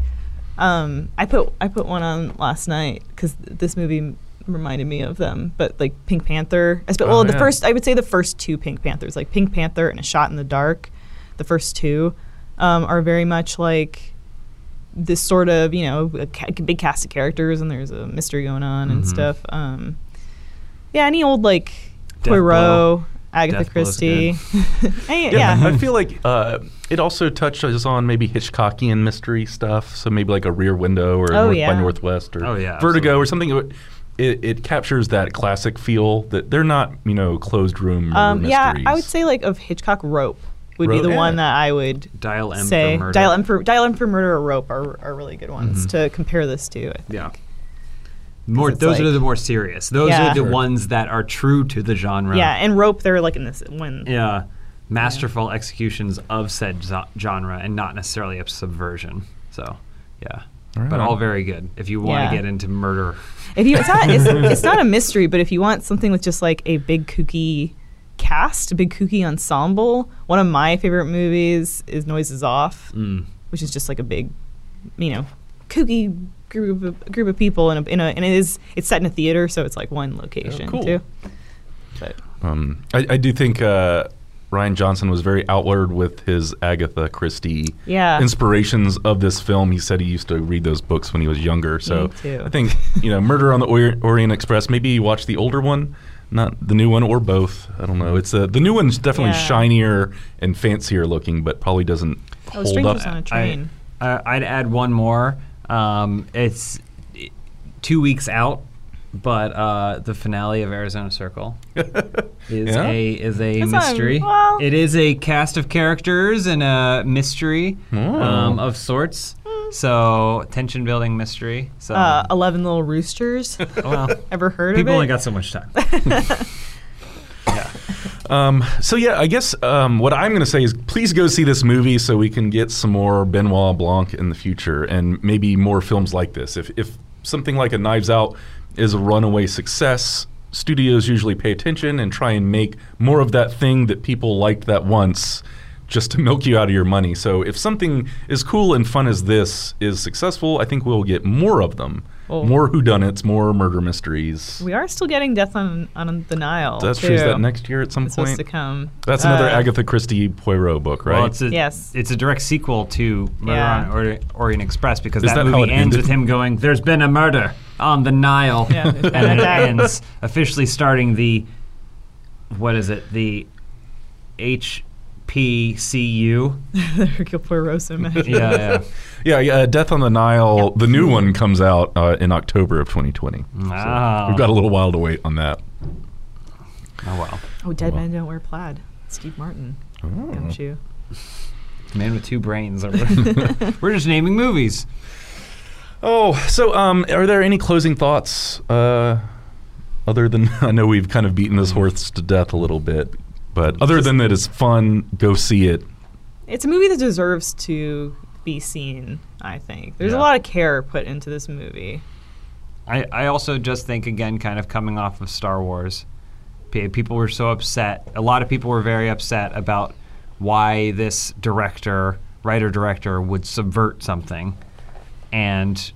um, I put I put one on last night because th- this movie reminded me of them. But like Pink Panther, I sp- oh, well yeah. the first I would say the first two Pink Panthers, like Pink Panther and A Shot in the Dark, the first two um, are very much like. This sort of, you know, a ca- big cast of characters, and there's a mystery going on mm-hmm. and stuff. Um, yeah, any old, like, Death Poirot, Blow. Agatha Death Christie. I, yeah. yeah, I feel like uh, it also touches on maybe Hitchcockian mystery stuff, so maybe like a Rear Window or oh, North yeah. by Northwest or oh, yeah, Vertigo absolutely. Or something. It, it captures that classic feel that they're not, you know, closed room um, yeah, mysteries. Yeah, I would say, like, of Hitchcock, Rope. Would Rope. Be the yeah. one that I would Dial M say. For Dial M for Dial M for Murder or Rope are, are really good ones mm-hmm. to compare this to. I think. Yeah, more those like, are the more serious. Those yeah. are the sure. ones that are true to the genre. Yeah, and Rope they're like in this one. Yeah, masterful yeah. executions of said zo- genre and not necessarily a subversion. So, yeah, all but right. all very good. If you want to yeah. get into murder, if you it's not it's, it's not a mystery, but if you want something with just like a big kooky. Cast, a big kooky ensemble. One of my favorite movies is Noises Off, mm. which is just like a big, you know, kooky group of, group of people, in a, in a, and it is it's set in a theater, so it's like one location oh, cool. too. But um, I, I do think uh, Rian Johnson was very outward with his Agatha Christie yeah. inspirations of this film. He said he used to read those books when he was younger. So I think you know, Murder on the Ori- Orient Express. Maybe you watch the older one. Not the new one or both. I don't know. It's a, the new one's definitely yeah. shinier and fancier looking, but probably doesn't oh, hold up. On a train. I, I, I'd add one more. Um, it's two weeks out, but uh, the finale of Arizona Circle is yeah. a is a That's mystery. A, well. It is a cast of characters and a mystery mm. um, of sorts. So, tension building mystery. So uh, eleven Little Roosters. Well, ever heard of it? People only got so much time. Yeah. Um, so yeah, I guess um, what I'm going to say is please go see this movie so we can get some more Benoit Blanc in the future and maybe more films like this. If, if something like a Knives Out is a runaway success, studios usually pay attention and try and make more of that thing that people liked that once, just to milk you out of your money. So if something as cool and fun as this is successful, I think we'll get more of them. Oh. More whodunits, more murder mysteries. We are still getting Death on, on the Nile. That's true. Is that next year at some it's point? Supposed to come. That's uh, another Agatha Christie Poirot book, right? Well, it's a, yes. It's a direct sequel to Murder yeah. on Orient Express because that, that movie ends ended? with him going, "There's been a murder on the Nile." Yeah, and it ends officially starting the, what is it, the H... P C U Hercule Poirot cinematic. Yeah, yeah. yeah, yeah. Death on the Nile, yep. The new one comes out uh, in October of twenty twenty. Wow. So we've got a little while to wait on that. Oh, wow. Oh, Dead oh, Men wow. Don't Wear Plaid. Steve Martin. Oh. Gumshoe. Man with two brains. We're just naming movies. Oh, so um, are there any closing thoughts uh, other than I know we've kind of beaten this horse to death a little bit. But other Just, than that, it's fun. Go see it. It's a movie that deserves to be seen, I think. There's yeah. a lot of care put into this movie. I, I also just think, again, kind of coming off of Star Wars, people were so upset. A lot of people were very upset about why this director, writer-director, would subvert something. And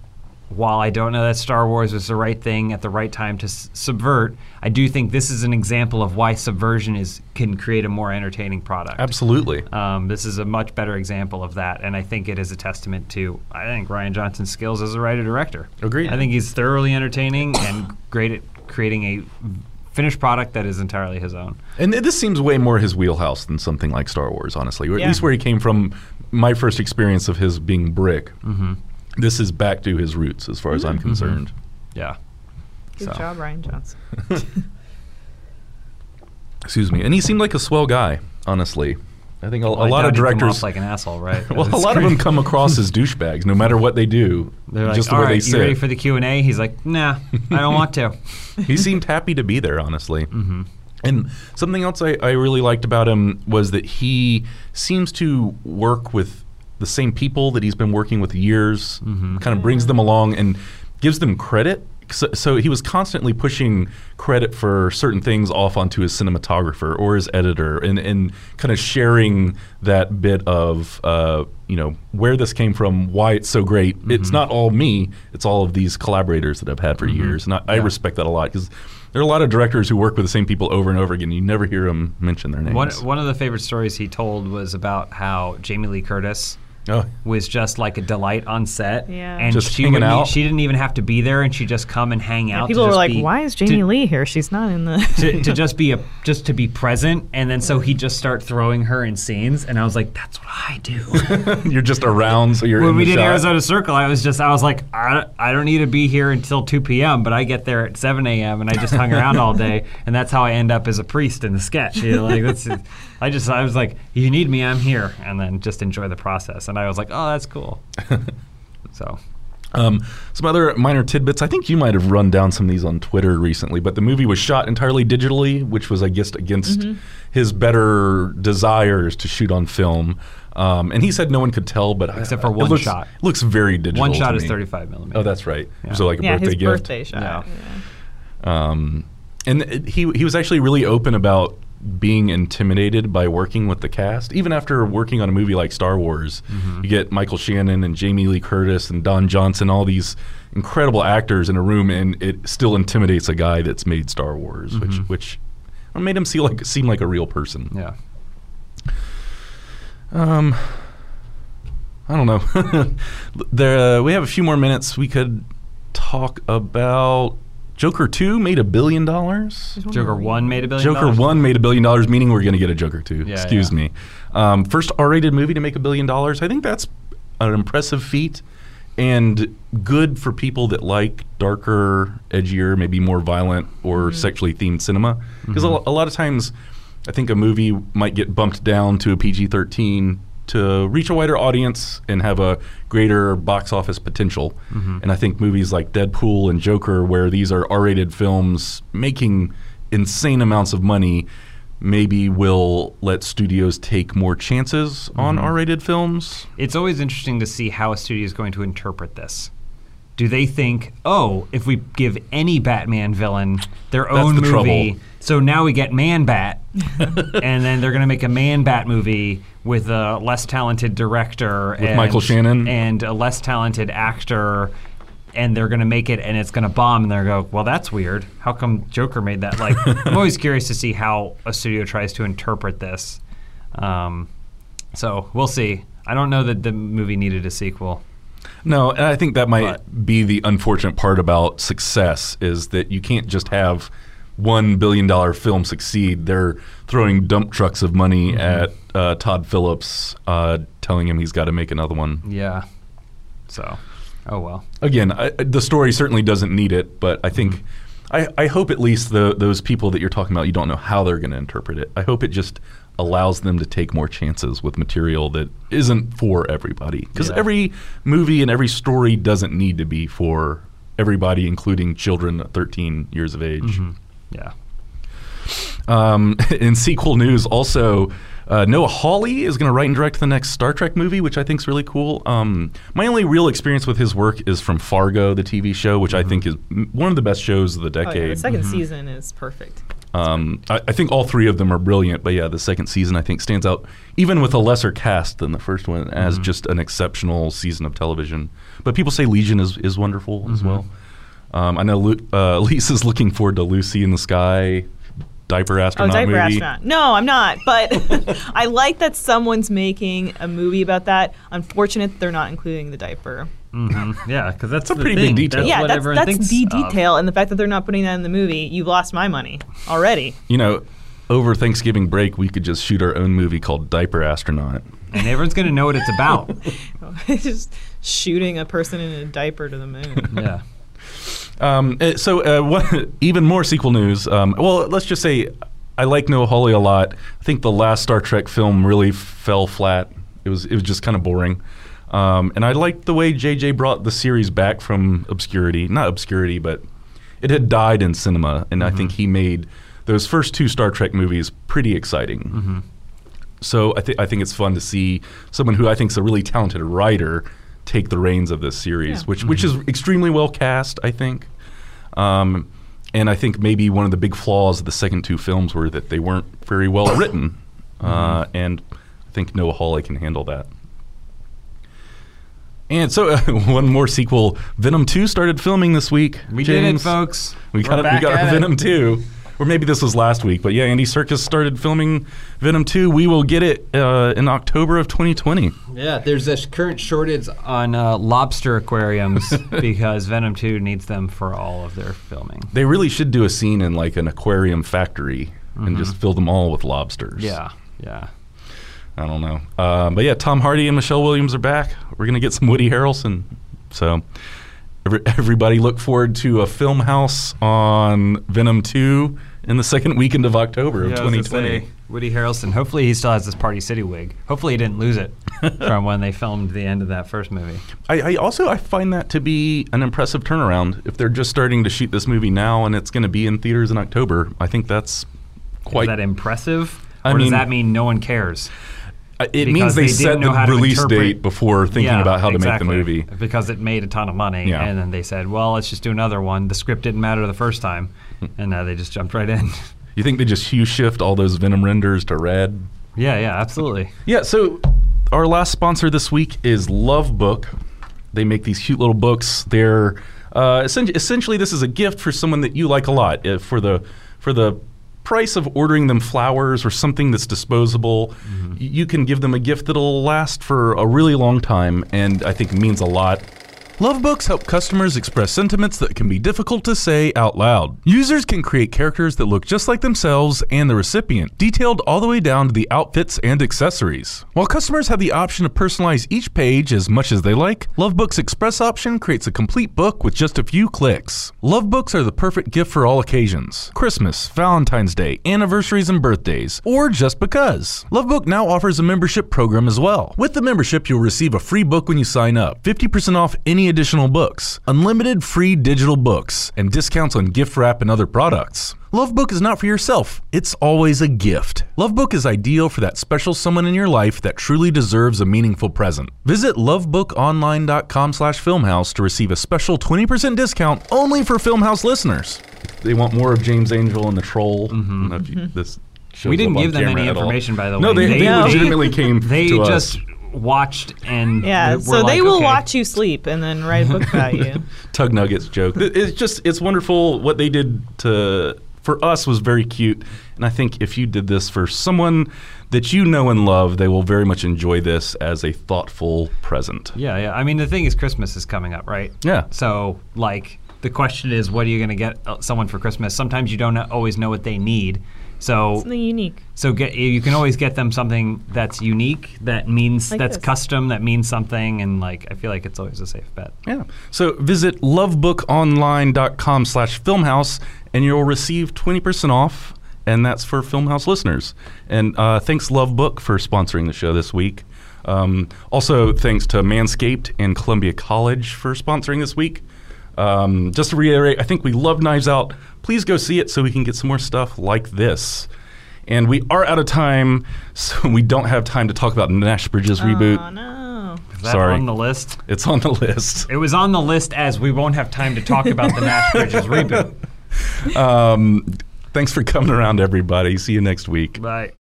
while I don't know that Star Wars was the right thing at the right time to s subvert, I do think this is an example of why subversion is can create a more entertaining product. Absolutely. Um, this is a much better example of that, and I think it is a testament to, I think, Rian Johnson's skills as a writer-director. Agreed. I think he's thoroughly entertaining and great at creating a finished product that is entirely his own. And th this seems way more his wheelhouse than something like Star Wars, honestly, or yeah. at least where he came from, my first experience of his being Brick. Mm-hmm. This is back to his roots, as far as I'm concerned. Mm-hmm. Yeah. Good so. job, Rian Johnson. Excuse me. And he seemed like a swell guy, honestly. I think a, well, a I lot of directors come off like an asshole, right? well, a lot crazy. of them come across as douchebags, no matter what they do. They're just like, the all way right, they sit. You ready for the Q and A? He's like, nah, I don't want to. He seemed happy to be there, honestly. Mm-hmm. And something else I, I really liked about him was that he seems to work with the same people that he's been working with years, mm-hmm. kind of brings them along and gives them credit. So, so he was constantly pushing credit for certain things off onto his cinematographer or his editor, and, and kind of sharing that bit of uh, you know, where this came from, why it's so great. Mm-hmm. It's not all me, it's all of these collaborators that I've had for mm-hmm. years. And I, yeah. I respect that a lot, because there are a lot of directors who work with the same people over and over again. You never hear them mention their names. One, one of the favorite stories he told was about how Jamie Lee Curtis Oh. was just like a delight on set, yeah. and just she would, out. she didn't even have to be there, and she'd just come and hang yeah, out. People were like, be, "Why is Jamie to, Lee here? She's not in the." to, to just be a just to be present, and then so he'd just start throwing her in scenes, and I was like, "That's what I do." You're just around, so you're. When in we the did shot. Arizona Circle, I was just I was like, I, I don't need to be here until two P M, but I get there at seven A M and I just hung around all day, and that's how I end up as a priest in the sketch. You know, like that's. I just I was like, you need me, I'm here, and then just enjoy the process. And I was like, oh, that's cool. So, um, some other minor tidbits. I think you might have run down some of these on Twitter recently, but the movie was shot entirely digitally, which was, I guess, against mm-hmm. his better desires to shoot on film. Um, and he said no one could tell, but except I, for one it looks, shot, looks very digital. One shot to me. Is thirty-five millimeter. Oh, that's right. Yeah. So like a yeah, birthday his gift. Birthday shot. Yeah. Yeah. Um, and it, he he was actually really open about being intimidated by working with the cast. Even after working on a movie like Star Wars, mm-hmm. you get Michael Shannon and Jamie Lee Curtis and Don Johnson, all these incredible actors in a room, and it still intimidates a guy that's made Star Wars, mm-hmm. which which made him see like, seem like a real person. Yeah. Um, I don't know. there, uh, we have a few more minutes. We could talk about Joker two made a billion dollars. Joker one made a billion dollars. Joker one made a billion dollars, meaning we're going to get a Joker two. Yeah, Excuse yeah. me. Um, first R rated movie to make a billion dollars. I think that's an impressive feat. and good for people that like darker, edgier, maybe more violent or mm-hmm. sexually themed cinema. Because mm-hmm. a, a lot of times I think a movie might get bumped down to a P G thirteen to reach a wider audience and have a greater box office potential. Mm-hmm. And I think movies like Deadpool and Joker, where these are R-rated films making insane amounts of money, maybe will let studios take more chances on mm-hmm. R-rated films. It's always interesting to see how a studio is going to interpret this. Do they think, oh, if we give any Batman villain their That's own the movie, trouble. So now we get Man-Bat, and then they're going to make a Man-Bat movie with a less talented director. With and, Michael Shannon. And a less talented actor. And they're going to make it, and it's going to bomb, and they're going to go, well, that's weird. How come Joker made that? Like, I'm always curious to see how a studio tries to interpret this. Um, so we'll see. I don't know that the movie needed a sequel. No, and I think that might but. be the unfortunate part about success, is that you can't just have one billion dollar film succeed. They're throwing dump trucks of money mm-hmm. at uh, Todd Phillips, uh, telling him he's got to make another one. Yeah. So... Oh, well. Again, I, the story certainly doesn't need it, but I think, I, I hope at least the, those people that you're talking about, you don't know how they're going to interpret it. I hope it just allows them to take more chances with material that isn't for everybody. Because yeah. every movie and every story doesn't need to be for everybody, including children thirteen years of age. Mm-hmm. Yeah. Um, in sequel news also, uh, Noah Hawley is going to write and direct the next Star Trek movie, which I think is really cool. Um, my only real experience with his work is from Fargo, the T V show, which mm-hmm. I think is one of the best shows of the decade. Oh, yeah, the second mm-hmm. season is perfect. Um, I, I think all three of them are brilliant, but yeah, the second season I think stands out, even with a lesser cast than the first one, mm-hmm. as just an exceptional season of television. But people say Legion is, is wonderful mm-hmm. as well. Um, I know Lu- uh, Lisa's looking forward to Lucy in the Sky. Diaper astronaut movie. Oh, diaper movie. astronaut. No, I'm not. But I like that someone's making a movie about that. Unfortunate they're not including the diaper. Mm-hmm. Yeah, because that's, that's a pretty thing. big detail. That's yeah, what that's, everyone that's the of. detail. And the fact that they're not putting that in the movie, you've lost my money already. You know, over Thanksgiving break, we could just shoot our own movie called Diaper Astronaut. And everyone's going to know what it's about. Just shooting a person in a diaper to the moon. Yeah. Um, so uh, what, even more sequel news. Um, well, let's just say I like Noah Hawley a lot. I think the last Star Trek film really fell flat. It was it was just kind of boring. Um, and I liked the way J J brought the series back from obscurity. Not obscurity, but it had died in cinema. And mm-hmm. I think he made those first two Star Trek movies pretty exciting. Mm-hmm. So I, th- I think it's fun to see someone who I think is a really talented writer take the reins of this series, yeah. which which is extremely well cast, I think. Um, and I think maybe one of the big flaws of the second two films were that they weren't very well written. Uh, mm-hmm. And I think Noah Hawley can handle that. And so uh, one more sequel. Venom two started filming this week. We James. did it, folks. We got, it, we got our Venom two. Or maybe this was last week. But yeah, Andy Serkis started filming Venom two. We will get it uh, in October of twenty twenty. Yeah, there's this current shortage on uh, lobster aquariums because Venom two needs them for all of their filming. They really should do a scene in like an aquarium factory mm-hmm. and just fill them all with lobsters. Yeah, yeah. I don't know. Uh, but yeah, Tom Hardy and Michelle Williams are back. We're going to get some Woody Harrelson. So... Everybody look forward to a film house on Venom two in the second weekend of October yeah, of twenty twenty. Say, Woody Harrelson, hopefully he still has his Party City wig. Hopefully he didn't lose it from when they filmed the end of that first movie. I, I also I find that to be an impressive turnaround. If they're just starting to shoot this movie now and it's going to be in theaters in October, I think that's quite... Is that impressive? I or mean, does that mean no one cares? It because means they, they set the release date before thinking yeah, about how exactly. to make the movie. Because it made a ton of money. Yeah. And then they said, well, let's just do another one. The script didn't matter the first time. And now uh, they just jumped right in. You think they just hue shift all those Venom renders to red? Yeah, yeah, absolutely. Yeah, so our last sponsor this week is Love Book. They make these cute little books. They're uh, essentially, essentially this is a gift for someone that you like a lot. Uh, for the for the... price of ordering them flowers or something that's disposable, mm-hmm. you can give them a gift that'll last for a really long time and I think means a lot Love books help customers express sentiments that can be difficult to say out loud. Users can create characters that look just like themselves and the recipient, detailed all the way down to the outfits and accessories. While customers have the option to personalize each page as much as they like, Love Book's Express option creates a complete book with just a few clicks. Love books are the perfect gift for all occasions: Christmas, Valentine's Day, anniversaries and birthdays, or just because. Love Book now offers a membership program as well. With the membership, you'll receive a free book when you sign up, fifty percent off any additional books, unlimited free digital books, and discounts on gift wrap and other products. Love Book is not for yourself, it's always a gift. Love Book is ideal for that special someone in your life that truly deserves a meaningful present. Visit lovebookonline dot com slash filmhouse to receive a special twenty percent discount only for Filmhouse listeners. They want more of James Angel and the troll. Mm-hmm. I don't know if this shows we didn't give them any information, by the way. No, they, they, they legitimately came they to just us. Watched and yeah, were so like, they will okay. watch you sleep and then write a book about you. Tug Nuggets joke. It's just it's wonderful what they did to for us was very cute, and I think if you did this for someone that you know and love, they will very much enjoy this as a thoughtful present. Yeah, yeah. I mean, the thing is, Christmas is coming up, right? Yeah. So like the question is, what are you going to get someone for Christmas? Sometimes you don't always know what they need. So something unique. So get, you can always get them something that's unique, that means like that's this. custom, that means something, and like I feel like it's always a safe bet. Yeah. So visit lovebookonline dot com slash filmhouse and you'll receive twenty percent off, and that's for Filmhouse listeners. And uh, thanks Love Book for sponsoring the show this week. Um, also thanks to Manscaped and Columbia College for sponsoring this week. Um, just to reiterate, I think we love Knives Out. Please go see it so we can get some more stuff like this. And we are out of time, so we don't have time to talk about Nash Bridges reboot. Oh, no. Is that Sorry. on the list? It's on the list. It was on the list as we won't have time to talk about the Nash Bridges reboot. Um, thanks for coming around, everybody. See you next week. Bye.